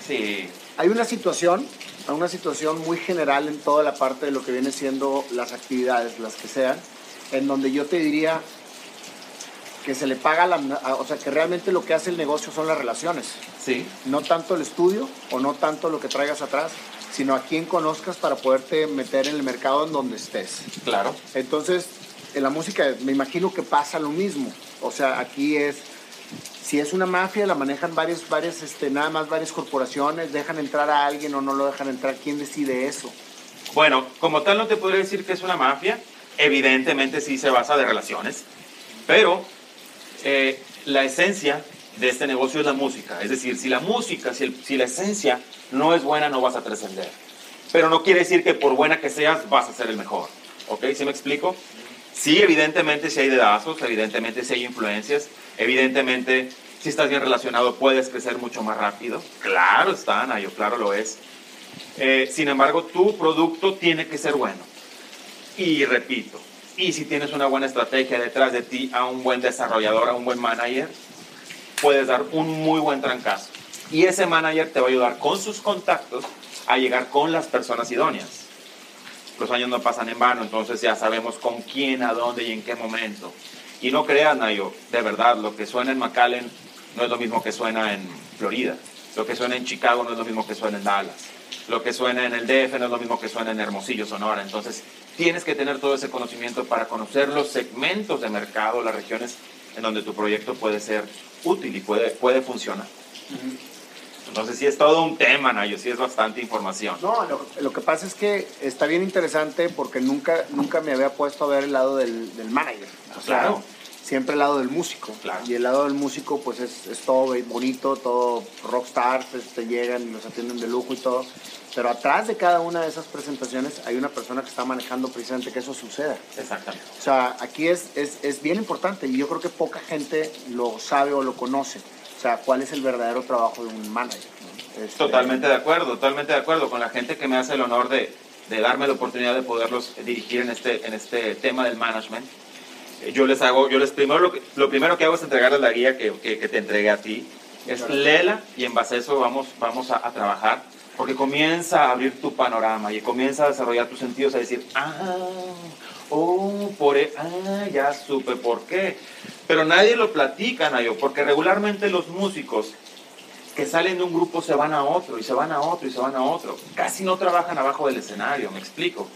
Sí. Hay una situación, hay una situación muy general en toda la parte de lo que viene siendo las actividades, las que sean, en donde yo te diría que se le paga, la, o sea, que realmente lo que hace el negocio son las relaciones. Sí. No tanto el estudio o no tanto lo que traigas atrás, sino a quién conozcas para poderte meter en el mercado en donde estés. Claro. Entonces, en la música me imagino que pasa lo mismo. O sea, aquí es, si es una mafia, la manejan varias, varias este, nada más varias corporaciones, dejan entrar a alguien o no lo dejan entrar. ¿Quién decide eso? Bueno, como tal no te podría decir que es una mafia. Evidentemente sí se basa de relaciones, pero... Eh, la esencia de este negocio es la música. Es decir, si la música, si, el, si la esencia no es buena, no vas a trascender. Pero no quiere decir que por buena que seas vas a ser el mejor. ¿Ok? ¿Sí me explico? Sí, evidentemente si hay dedazos, evidentemente si hay influencias, evidentemente si estás bien relacionado puedes crecer mucho más rápido. Claro está, Nayo, claro lo es. eh, Sin embargo, tu producto tiene que ser bueno. Y repito, y si tienes una buena estrategia detrás de ti, a un buen desarrollador, a un buen manager, puedes dar un muy buen trancazo. Y ese manager te va a ayudar con sus contactos a llegar con las personas idóneas. Los años no pasan en vano, entonces ya sabemos con quién, a dónde y en qué momento. Y no creas, Nayo, de verdad, lo que suena en McAllen no es lo mismo que suena en Florida. Lo que suena en Chicago no es lo mismo que suena en Dallas. Lo que suena en el D F no es lo mismo que suena en Hermosillo, Sonora. Entonces, tienes que tener todo ese conocimiento para conocer los segmentos de mercado, las regiones en donde tu proyecto puede ser útil y puede, puede funcionar. Uh-huh. Entonces sí es todo un tema, Nayo, sí es bastante información. No, lo, lo que pasa es que está bien interesante porque nunca, nunca me había puesto a ver el lado del, del manager. O sea, claro. Siempre el lado del músico. Claro. Y el lado del músico pues es, es todo bonito, todo rockstars, este, llegan y los atienden de lujo y todo. Pero atrás de cada una de esas presentaciones hay una persona que está manejando precisamente que eso suceda. Exactamente. O sea, aquí es, es, es bien importante y yo creo que poca gente lo sabe o lo conoce. O sea, cuál es el verdadero trabajo de un manager. Este... Totalmente de acuerdo, totalmente de acuerdo con la gente que me hace el honor de, de darme la oportunidad de poderlos dirigir en este, en este tema del management. Yo les hago, yo les primero lo, que, lo primero que hago es entregarles la guía que, que, que te entregué a ti. Es claro. Léela y en base a eso vamos, vamos a, a trabajar. Porque comienza a abrir tu panorama y comienza a desarrollar tus sentidos, a decir, ah, oh, por, ah, ya supe por qué. Pero nadie lo platica, Nayo, porque regularmente los músicos que salen de un grupo se van a otro, y se van a otro, y se van a otro. Casi no trabajan abajo del escenario, me explico.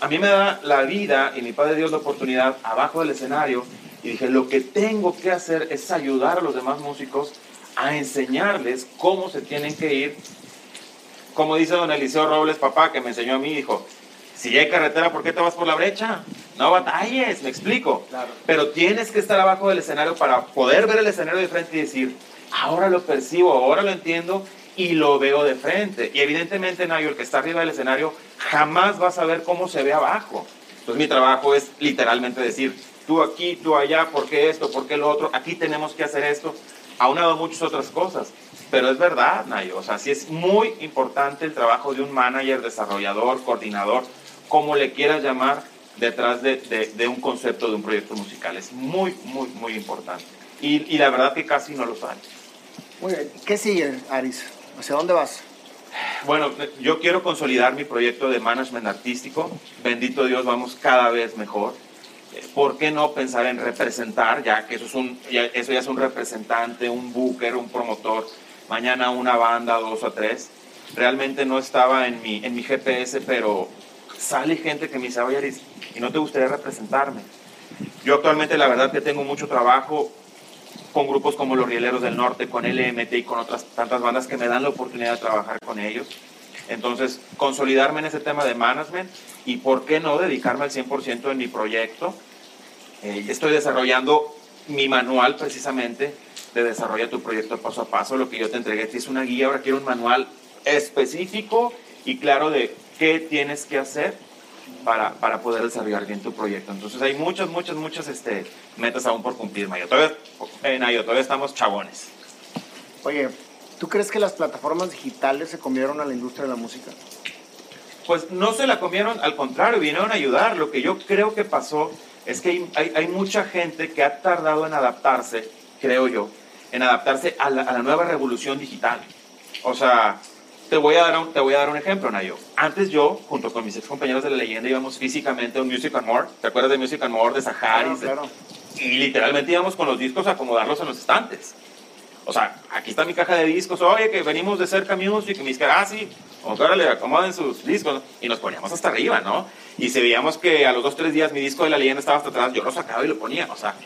A mí me da la vida y mi Padre Dios la oportunidad abajo del escenario, y dije, lo que tengo que hacer es ayudar a los demás músicos a enseñarles cómo se tienen que ir. Como dice don Eliseo Robles, papá, que me enseñó a mí, dijo, si ya hay carretera, ¿por qué te vas por la brecha? No batalles, me explico. Claro. Pero tienes que estar abajo del escenario para poder ver el escenario de frente y decir, ahora lo percibo, ahora lo entiendo y lo veo de frente. Y evidentemente, Nayo, el que está arriba del escenario, jamás vas a ver cómo se ve abajo. Entonces mi trabajo es literalmente decir, tú aquí, tú allá, ¿por qué esto? ¿Por qué lo otro? Aquí tenemos que hacer esto. Aunado a muchas otras cosas. Pero es verdad, Nayo, o sea, sí es muy importante el trabajo de un manager, desarrollador, coordinador, como le quieras llamar, detrás de, de, de un concepto, de un proyecto musical. Es muy, muy, muy importante. Y, y la verdad que casi no lo saben. Muy bien. ¿Qué sigue, Aris? ¿Hacia dónde vas? Bueno, yo quiero consolidar mi proyecto de management artístico. Bendito Dios, vamos cada vez mejor. ¿Por qué no pensar en representar? Ya que eso, es un, ya, eso ya es un representante, un booker, un promotor. Mañana una banda, dos o tres. Realmente no estaba en mi, en mi G P S, pero sale gente que me dice, oye, Aris, ¿y no te gustaría representarme? Yo actualmente la verdad que tengo mucho trabajo con grupos como Los Rieleros del Norte, con L M T y con otras tantas bandas que me dan la oportunidad de trabajar con ellos. Entonces, consolidarme en ese tema de management y, ¿por qué no?, dedicarme al cien por ciento en mi proyecto. Eh, estoy desarrollando mi manual, precisamente, de desarrolla tu proyecto paso a paso. Lo que yo te entregué es una guía, ahora quiero un manual específico y claro de qué tienes que hacer para, para poder desarrollar bien tu proyecto. Entonces, hay muchas, muchas, muchas este, metas aún por cumplir, Nayo. Todavía, eh, Nayo, todavía estamos chabones. Oye, ¿tú crees que las plataformas digitales se comieron a la industria de la música? Pues no se la comieron, al contrario, vinieron a ayudar. Lo que yo creo que pasó es que hay, hay, hay mucha gente que ha tardado en adaptarse, creo yo, en adaptarse a la, a la nueva revolución digital. O sea, te voy a dar un, te voy a dar un ejemplo, Nayo. Antes yo, junto con mis ex compañeros de La Leyenda, íbamos físicamente a un Music and More. ¿Te acuerdas de Music and More, de Saharis? Claro, claro. Y literalmente íbamos con los discos a acomodarlos en los estantes. O sea, aquí está mi caja de discos. Oye, que venimos de Cerca Music, mis caras, ah, sí, como que ahora le acomoden sus discos. Y nos poníamos hasta arriba, ¿no? Y si veíamos que a los dos, tres días mi disco de La Leyenda estaba hasta atrás, yo lo sacaba y lo ponía, o sea.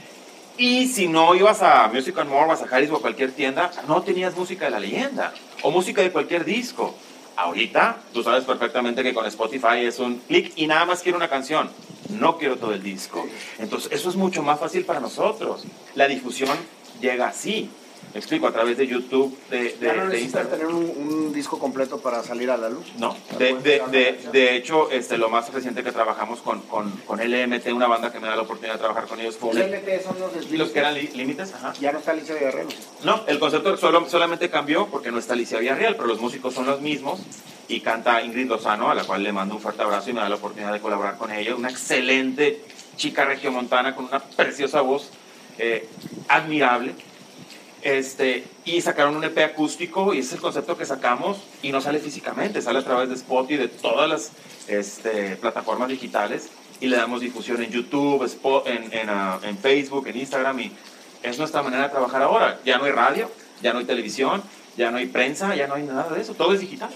Y si no ibas a Music and More, vas a Harris o a cualquier tienda, no tenías música de La Leyenda o música de cualquier disco. Ahorita, tú sabes perfectamente que con Spotify es un clic y nada más quiero una canción. No quiero todo el disco. Entonces, eso es mucho más fácil para nosotros. La difusión llega así. Me explico, a través de YouTube, de, de, ¿Ya no de Instagram. ¿Tener un, un disco completo para salir a la luz? No, de, de, de, de hecho, este, lo más reciente que trabajamos con, con, con L M T, una banda que me da la oportunidad de trabajar con ellos. Fue ¿L M T son los, los que eran límites? Ajá. ¿Ya no está Alicia Villarreal? No, el concepto solo, solamente cambió porque no está Alicia Villarreal, pero los músicos son los mismos y canta Ingrid Lozano, a la cual le mando un fuerte abrazo y me da la oportunidad de colaborar con ella. Una excelente chica regiomontana con una preciosa voz, eh, admirable. Este, y sacaron un E P acústico y ese es el concepto que sacamos y no sale físicamente, sale a través de Spotify y de todas las este, plataformas digitales y le damos difusión en YouTube, Spot, en, en, uh, en Facebook, en Instagram y es nuestra manera de trabajar ahora. Ya no hay radio, ya no hay televisión, ya no hay prensa, ya no hay nada de eso, todo es digital.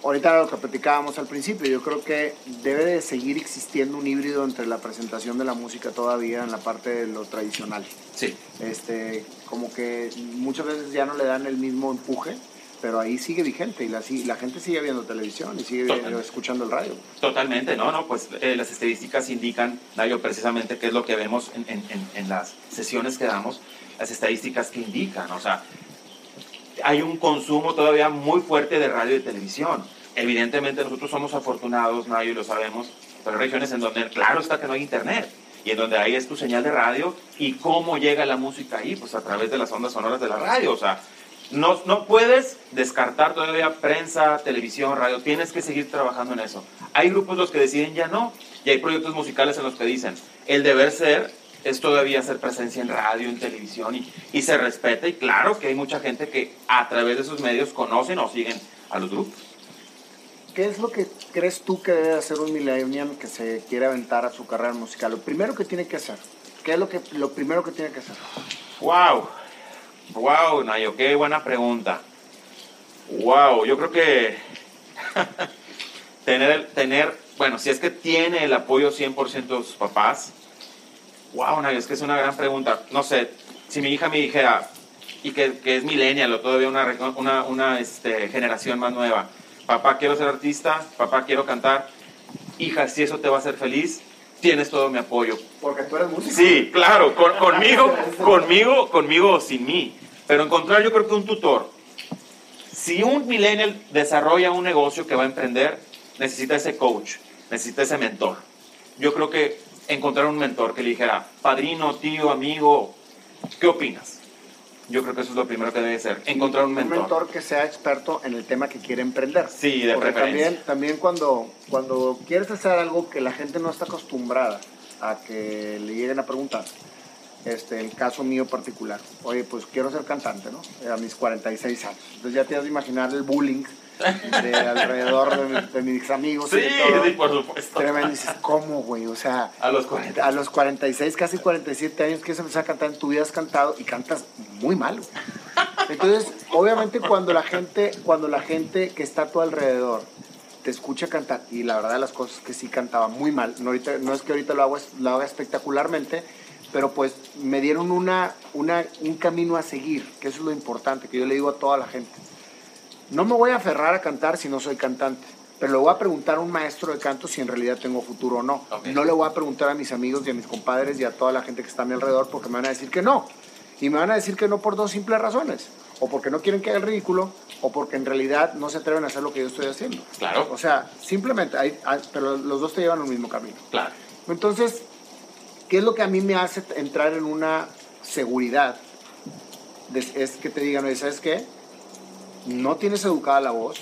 Ahorita lo que platicábamos al principio, yo creo que debe de seguir existiendo un híbrido entre la presentación de la música todavía en la parte de lo tradicional. Sí. Este, como que muchas veces ya no le dan el mismo empuje, pero ahí sigue vigente y la, la gente sigue viendo televisión y sigue viendo, escuchando el radio. Totalmente, no, no, pues eh, las estadísticas indican, Nayo, precisamente qué es lo que vemos en, en, en, en las sesiones que damos, las estadísticas que indican, o sea, hay un consumo todavía muy fuerte de radio y televisión. Evidentemente nosotros somos afortunados, Nayo, y lo sabemos, pero hay regiones en donde claro está que no hay internet y en donde ahí es tu señal de radio y cómo llega la música ahí, pues a través de las ondas sonoras de la radio. O sea, no, no puedes descartar todavía prensa, televisión, radio, tienes que seguir trabajando en eso. Hay grupos los que deciden ya no y hay proyectos musicales en los que dicen el deber ser es todavía hacer presencia en radio, en televisión y, y se respeta y claro que hay mucha gente que a través de esos medios conocen o siguen a los grupos. ¿Qué es lo que crees tú que debe hacer un millennial que se quiere aventar a su carrera musical? Lo primero que tiene que hacer, ¿qué es lo, que, lo primero que tiene que hacer? ¡Wow! ¡Wow, Nayo! ¡Qué buena pregunta! ¡Wow! Yo creo que tener, tener, bueno, si es que tiene el apoyo cien por ciento de sus papás. Wow, Nayo, es que es una gran pregunta. No sé, si mi hija me dijera, y que, que es millennial o todavía una, una, una este, generación más nueva, papá, quiero ser artista, papá, quiero cantar, hija, si eso te va a hacer feliz, tienes todo mi apoyo. Porque tú eres músico. Sí, claro, con, conmigo, conmigo, conmigo o sin mí. Pero encontrar yo creo que un tutor. Si un millennial desarrolla un negocio que va a emprender, necesita ese coach, necesita ese mentor. Yo creo que encontrar un mentor que le dijera, padrino, tío, amigo, ¿qué opinas? Yo creo que eso es lo primero que debe ser, encontrar un mentor. Un mentor que sea experto en el tema que quiere emprender. Sí, de Porque preferencia. También, también cuando, cuando quieres hacer algo que la gente no está acostumbrada a que le lleguen a preguntar, este, el caso mío particular, oye, pues quiero ser cantante, ¿no? A mis cuarenta y seis años. Entonces ya te has de imaginar el bullying de alrededor de, mi, de mis amigos. Sí, y todo. Sí, por supuesto. Pero me dices, ¿cómo, güey? O sea, a los, cuarenta. A los cuarenta y seis, casi cuarenta y siete años quieres empezar a cantar. En tu vida has cantado y cantas muy mal, güey. Entonces, obviamente cuando la gente, cuando la gente que está a tu alrededor te escucha cantar, y la verdad de las cosas es que sí cantaba muy mal, no, ahorita, no es que ahorita lo, hago, lo haga espectacularmente, pero pues me dieron una, una, un camino a seguir, que eso es lo importante, que yo le digo a toda la gente. no me voy a aferrar a cantar si no soy cantante, pero le voy a preguntar a un maestro de canto si en realidad tengo futuro o no. Okay. No le voy a preguntar a mis amigos y a mis compadres y a toda la gente que está a mi alrededor, porque me van a decir que no. Y me van a decir que no por dos simples razones. O porque no quieren que haga el ridículo, o porque en realidad no se atreven a hacer lo que yo estoy haciendo. Claro. O sea, simplemente, hay, hay, pero los dos te llevan al mismo camino. Claro. Entonces, ¿qué es lo que a mí me hace entrar en una seguridad? De, es que te digan, ¿sabes qué? No tienes educada la voz,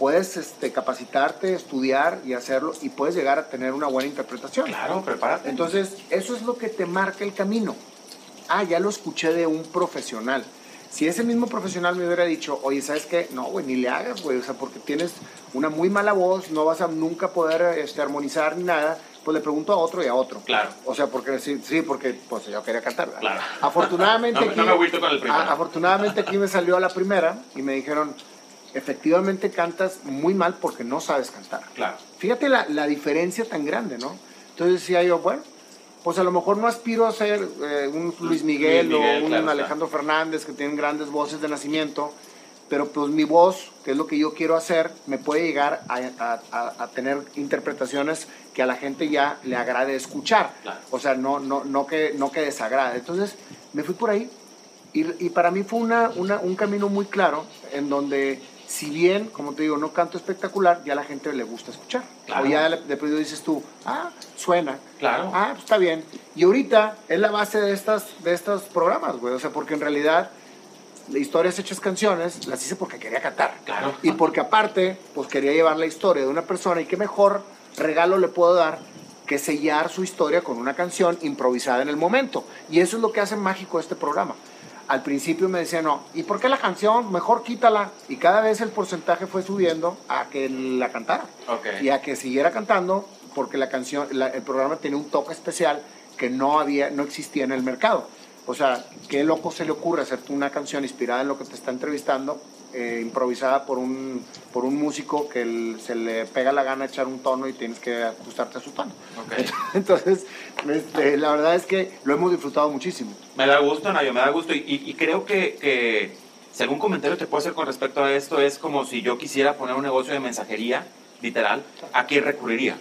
puedes este, capacitarte, estudiar y hacerlo, y puedes llegar a tener una buena interpretación. Claro, prepárate. Entonces, eso es lo que te marca el camino. Ah, ya lo escuché de un profesional. Si ese mismo profesional me hubiera dicho, oye, ¿sabes qué? No, güey, ni le hagas, güey, o sea, porque tienes una muy mala voz, no vas a nunca poder este, armonizar ni nada, pues le pregunto a otro y a otro. Claro. O sea, porque sí, sí porque pues yo quería cantar. Claro. Afortunadamente no, aquí, no me agüito con el primero. A, afortunadamente aquí me salió a la primera y me dijeron, efectivamente cantas muy mal porque no sabes cantar. Claro. Fíjate la, la diferencia tan grande, ¿no? Entonces decía yo, bueno, pues a lo mejor no aspiro a ser eh, un Luis Miguel, Luis Miguel o un claro, Alejandro claro. Fernández, que tienen grandes voces de nacimiento, pero pues mi voz, que es lo que yo quiero hacer, me puede llegar a, a, a, a tener interpretaciones que a la gente ya le agrade escuchar. Claro. O sea, no, no, no, que, no que desagrade. Entonces me fui por ahí y, y para mí fue una, una, un camino muy claro en donde, si bien, como te digo, no canto espectacular, ya a la gente le gusta escuchar. Claro. O ya de pronto dices tú, ah, suena. Claro. Ah, pues está bien. Y ahorita es la base de, estas, de estos programas, güey. O sea, porque en realidad, historias hechas canciones, las hice porque quería cantar. Claro. Y porque aparte, pues quería llevar la historia de una persona. Y qué mejor regalo le puedo dar que sellar su historia con una canción improvisada en el momento. Y eso es lo que hace mágico este programa. Al principio me decían, no, ¿y por qué la canción? Mejor quítala. Y cada vez el porcentaje fue subiendo a que la cantara. Okay. Y a que siguiera cantando, porque la canción, la, el programa tenía un toque especial que no, había, no existía en el mercado. O sea, qué loco se le ocurre hacerte una canción inspirada en lo que te está entrevistando, eh, improvisada por un, por un músico que el, se le pega la gana echar un tono y tienes que ajustarte a su tono. Okay. Entonces, este, la verdad es que lo hemos disfrutado muchísimo. Me da gusto, Nayo, me da gusto. Y, y, y creo que, que si algún comentario te puedo hacer con respecto a esto, es como si yo quisiera poner un negocio de mensajería, literal, ¿a qué recurriría?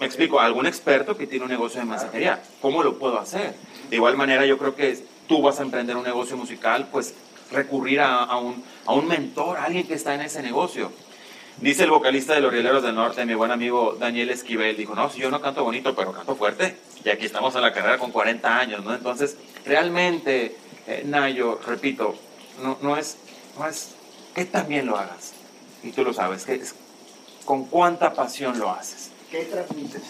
Me explico, algún experto que tiene un negocio de mensajería, ¿cómo lo puedo hacer? De igual manera, yo creo que tú vas a emprender un negocio musical, pues recurrir a, a, un, a un mentor, a alguien que está en ese negocio. Dice el vocalista de Los Rieleros del Norte, mi buen amigo Daniel Esquivel, dijo, no, si yo no canto bonito, pero canto fuerte, y aquí estamos en la carrera con cuarenta años, ¿no? Entonces, realmente, eh, Nayo, repito, no, no, es, no es que también lo hagas, y tú lo sabes, que es, con cuánta pasión lo haces. ¿Qué transmites?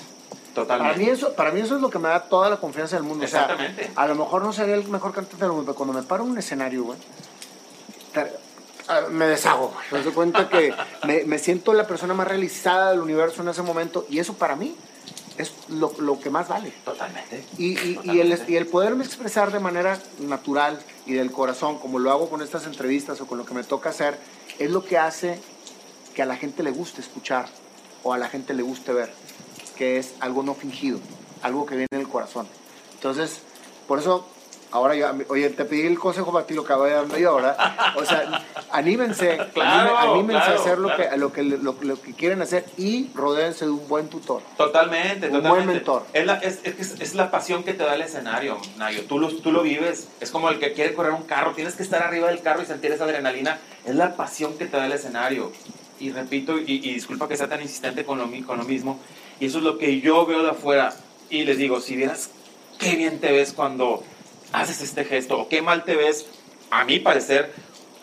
Totalmente. Para mí, eso, para mí eso es lo que me da toda la confianza del mundo. Exactamente. O sea, a lo mejor no sería el mejor cantante del mundo, pero cuando me paro en un escenario, güey, me deshago. Me doy cuenta que me, me siento la persona más realizada del universo en ese momento, y eso para mí es lo, lo que más vale. Totalmente. Y, y, Totalmente. Y, el, y el poderme expresar de manera natural y del corazón, como lo hago con estas entrevistas o con lo que me toca hacer, es lo que hace que a la gente le guste escuchar, o a la gente le guste ver, que es algo no fingido, algo que viene del corazón. Entonces, por eso, ahora yo, oye, te pedí el consejo para ti, lo que voy dando yo ahora, o sea, anímense, claro, anímense, anímense claro, a hacer lo, claro. que, lo, que, lo, lo que quieren hacer y rodéense de un buen tutor. Totalmente, un totalmente. buen mentor. Es la, es, es, es la pasión que te da el escenario, Nayo, tú lo, tú lo vives, es como el que quiere correr un carro, tienes que estar arriba del carro y sentir esa adrenalina, es la pasión que te da el escenario. Y repito, y, y disculpa que sea tan insistente con lo, con lo mismo, y eso es lo que yo veo de afuera, y les digo, si vieras qué bien te ves cuando haces este gesto, o qué mal te ves, a mi parecer,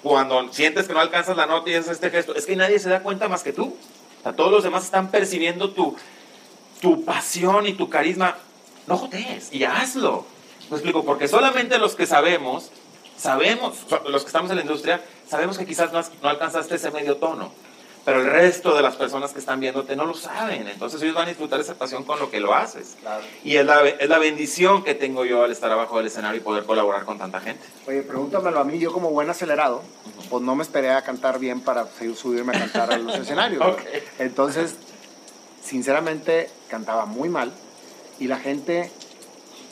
cuando sientes que no alcanzas la nota y haces este gesto, es que nadie se da cuenta más que tú. O sea, todos los demás están percibiendo tu, tu pasión y tu carisma. No jodes, y hazlo. Me explico, porque solamente los que sabemos, sabemos, los que estamos en la industria, sabemos que quizás no, no alcanzaste ese medio tono. Pero el resto de las personas que están viéndote no lo saben. Entonces ellos van a disfrutar esa pasión con lo que lo haces. Claro. Y es la, es la bendición que tengo yo al estar abajo del escenario y poder colaborar con tanta gente. Oye, pregúntamelo a mí. Yo como buen acelerado, uh-huh. pues no me esperé a cantar bien para subirme a cantar a los escenarios. Okay. Entonces, sinceramente, cantaba muy mal. Y la gente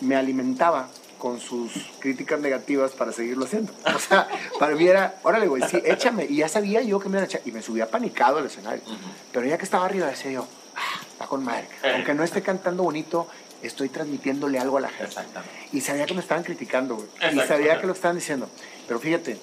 me alimentaba con sus críticas negativas para seguirlo haciendo. O sea, para mí era, órale, güey, sí, échame. Y ya sabía yo que me iban a echar. Y me subía panicado al escenario. Uh-huh. Pero ya que estaba arriba, decía yo, ah, está con madre. Aunque no esté cantando bonito, estoy transmitiéndole algo a la gente. Y sabía que me estaban criticando, güey. Y sabía que lo estaban diciendo. Pero fíjate,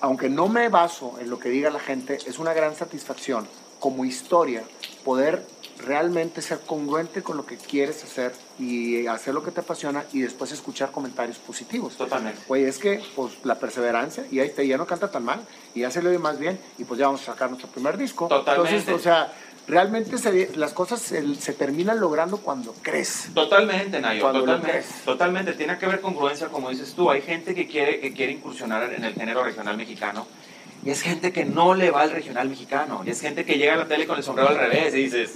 aunque no me baso en lo que diga la gente, es una gran satisfacción como historia poder realmente ser congruente con lo que quieres hacer y hacer lo que te apasiona y después escuchar comentarios positivos. Totalmente. Güey, es que pues la perseverancia y ahí te, ya no canta tan mal y ya se le oye más bien y pues ya vamos a sacar nuestro primer disco. Totalmente. Entonces, o sea, realmente se, las cosas se, se terminan logrando cuando crees. Totalmente, Nayo. Cuando totalmente, crees. Totalmente. Tiene que ver congruencia, como dices tú. Hay gente que quiere, que quiere incursionar en el género regional mexicano. Y es gente que no le va al regional mexicano. Y es gente que llega a la tele con el sombrero al revés y dices,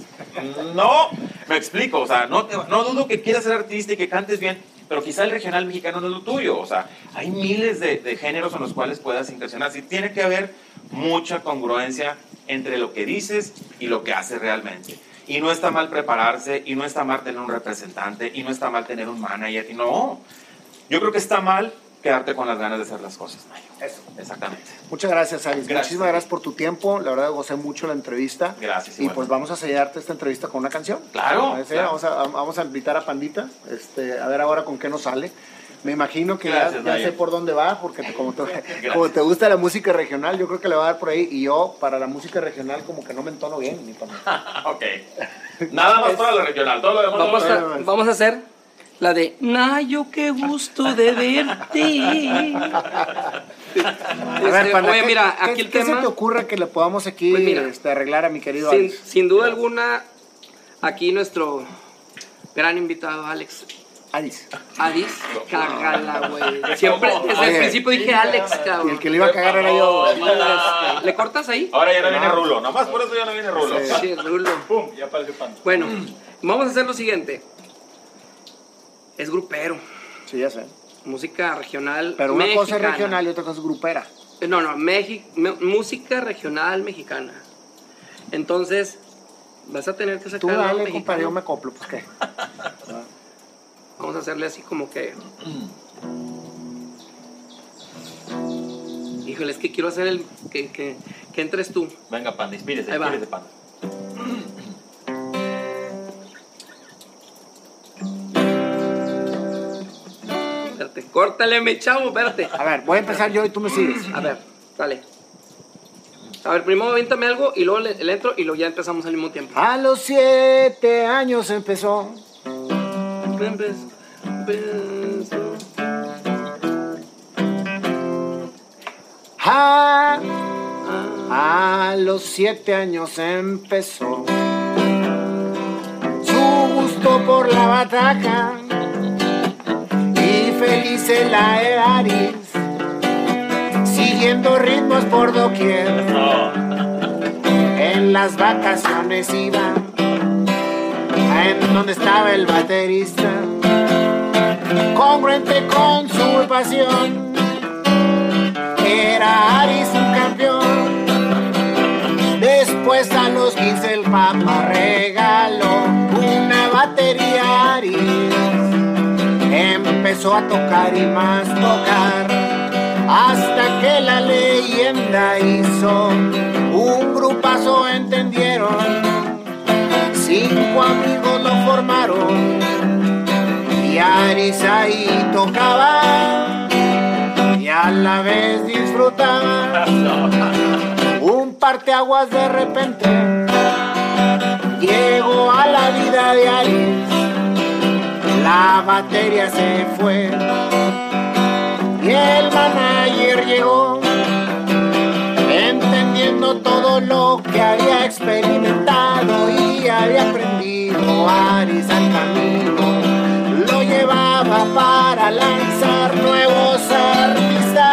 no, me explico. O sea, no, te, no dudo que quieras ser artista y que cantes bien, pero quizá el regional mexicano no es lo tuyo. O sea, hay miles de, de géneros en los cuales puedas incursionar. Así tiene que haber mucha congruencia entre lo que dices y lo que haces realmente. Y no está mal prepararse, y no está mal tener un representante, y no está mal tener un manager. Y no, yo creo que está mal quedarte con las ganas de hacer las cosas, Nayo. Eso. Exactamente. Muchas gracias, Aris. Gracias. Muchísimas gracias por tu tiempo. La verdad, gocé mucho la entrevista. Gracias. Y pues vamos a sellarte esta entrevista con una canción. Claro. claro. Vamos, a, vamos a invitar a Pandita. Este, a ver ahora con qué nos sale. Me imagino que gracias, ya, ya sé por dónde va, porque te, como, te, como te gusta la música regional, yo creo que le va a dar por ahí. Y yo, para la música regional, como que no me entono bien. Ni para ok. Nada más es, para lo regional. Todo lo demás vamos, lo demás. A, vamos a hacer la de Nayo, qué gusto de verte. A ver, Panda, oye, ¿qué, mira, aquí ¿qué, el ¿qué tema? Se te ocurre que le podamos aquí pues mira, este, arreglar a mi querido sin, Alex? Sin duda alguna, aquí nuestro gran invitado, Alex. Aris. Aris, cágala, güey. Siempre, desde Oye, el principio dije Alex, cabrón. Y el que le iba a cagar era yo. ¿Le cortas ahí? Ahora ya no viene Rulo. Nomás por eso ya no viene Rulo. Sí, sí Rulo. Pum, ya apareció Panda. Bueno, vamos a hacer lo siguiente. Es grupero. Sí, ya sé. Música regional. Pero una mexicana. Cosa es regional y otra cosa es grupera. No, no, Mexi música regional mexicana. Entonces, vas a tener que sacar. Tú dale, compadre, yo me acoplo, pues qué. Vamos a hacerle así como que... Híjole, es que quiero hacer el... Que, que, que entres tú. Venga, Panda, inspírese, inspírese, Panda. Espérate, córtale, mi chavo, espérate. A ver, voy a empezar yo y tú me sigues. A ver, dale. A ver, primero avéntame algo y luego le, le entro y luego ya empezamos al mismo tiempo. A los siete años empezó... Ah, a los siete años empezó su gusto por la bataca y feliz en la Aris, siguiendo ritmos por doquier. En las vacaciones iba en donde estaba el baterista, congruente con su pasión, era Aris un campeón. Después a los quince el papá regaló una batería a Aris, empezó a tocar y más tocar, hasta que la leyenda hizo un grupazo, entendieron. Cinco amigos lo formaron y Aris ahí tocaba y a la vez disfrutaba. Un parteaguas de repente llegó a la vida de Aris. La batería se fue y el manager llegó, entendiendo todo lo que había experimentado y había aprendido. Aris al camino lo llevaba para lanzar nuevos artistas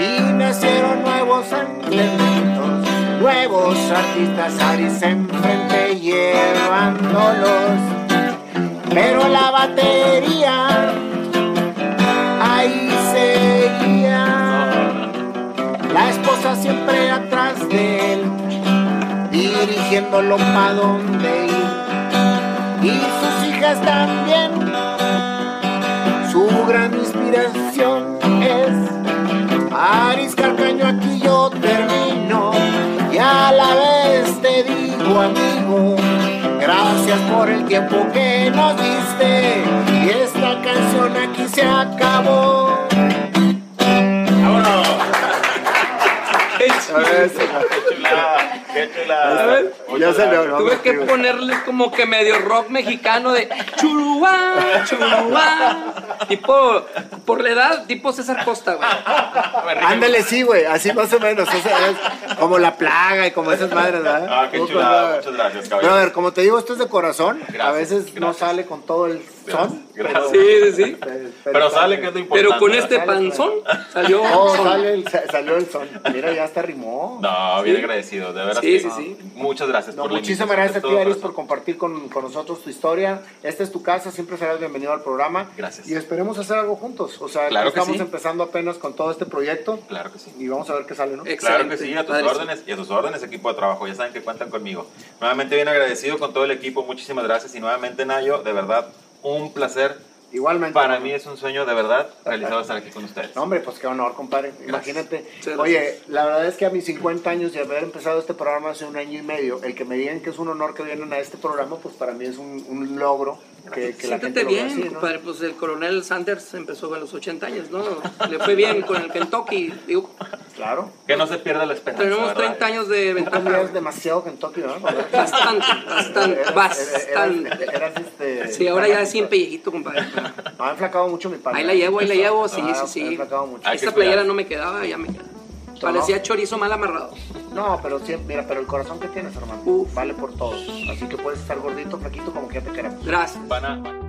y nacieron nuevos elementos, nuevos artistas. Aris enfrente llevándolos, pero la batería ahí seguía. La esposa siempre atrás de él, dirigiéndolo pa' donde ir. Y sus hijas también, su gran inspiración es Aris Carcaño. Aquí yo termino y a la vez te digo, amigo, gracias por el tiempo que nos diste, y esta canción aquí se acabó. ¡Vámonos! ¡Qué chulada! ¡Qué chulada! ¡Qué chulada! Ya se le olvidó. Tuve que ponerle como que medio rock mexicano de churuá, churuá. Tipo, por la edad, tipo César Costa, güey. Ándale, sí, güey, así más o menos. O sea, es como La Plaga y como esas madres, ¿verdad? Ah, qué chulada, muchas gracias, cabrón. Pero a ver, como te digo, esto es de corazón. Gracias, a veces gracias. No sale con todo el son. Gracias. Pero, sí, sí, sí. Pero, pero sale, que es lo importante. Pero con este panzón salió. No, sale el, salió el son. Mira, ya hasta rimó. No, bien, ¿sí? Agradecido, de verdad. Sí, sí, sí. Muchas gracias, no, por la invitación. Muchísimas gracias a ti, Aris, por compartir con, con nosotros tu historia. Esta es tu casa, siempre serás bienvenido al programa. Gracias. Y esperemos hacer algo juntos. O sea, claro, estamos sí. empezando apenas con todo este proyecto. Claro que sí. Y vamos a ver qué sale, ¿no? Excelente. Claro que sí, a tus órdenes y a tus órdenes, equipo de trabajo. Ya saben que cuentan conmigo. Nuevamente bien agradecido con todo el equipo. Muchísimas gracias. Y nuevamente, Nayo, de verdad, un placer. Igualmente. Para mí es un sueño, de verdad, realizado estar aquí con ustedes. No, hombre, pues qué honor, compadre. Imagínate. Oye, la verdad es que a mis cincuenta años y haber empezado este programa hace un año y medio, el que me digan que es un honor que vienen a este programa, pues para mí es un, un logro. Que, que la gente lo bien, así, ¿no? Compadre, pues el coronel Sanders empezó a los ochenta años, ¿no? Le fue bien con el Kentucky, digo. Claro. Que no se pierda la esperanza. Tenemos treinta ¿verdad? Años de ventaja. Es demasiado Kentucky, ¿no? Bastante, bastante, eras, bastante. Eras, eras, eras este, sí, ahora ya es pellejito, compadre. No, ha enflacado mucho mi padre. Ahí la llevo, ahí la llevo, sí, ah, sí, sí. Ha enflacado mucho. Esta playera no me quedaba, ya me quedaba. Parecía chorizo mal amarrado. No, pero sí, mira, pero el corazón que tienes, hermano, Uf. vale por todo. Así que puedes estar gordito, flaquito, como que ya te queremos. Gracias. Pana.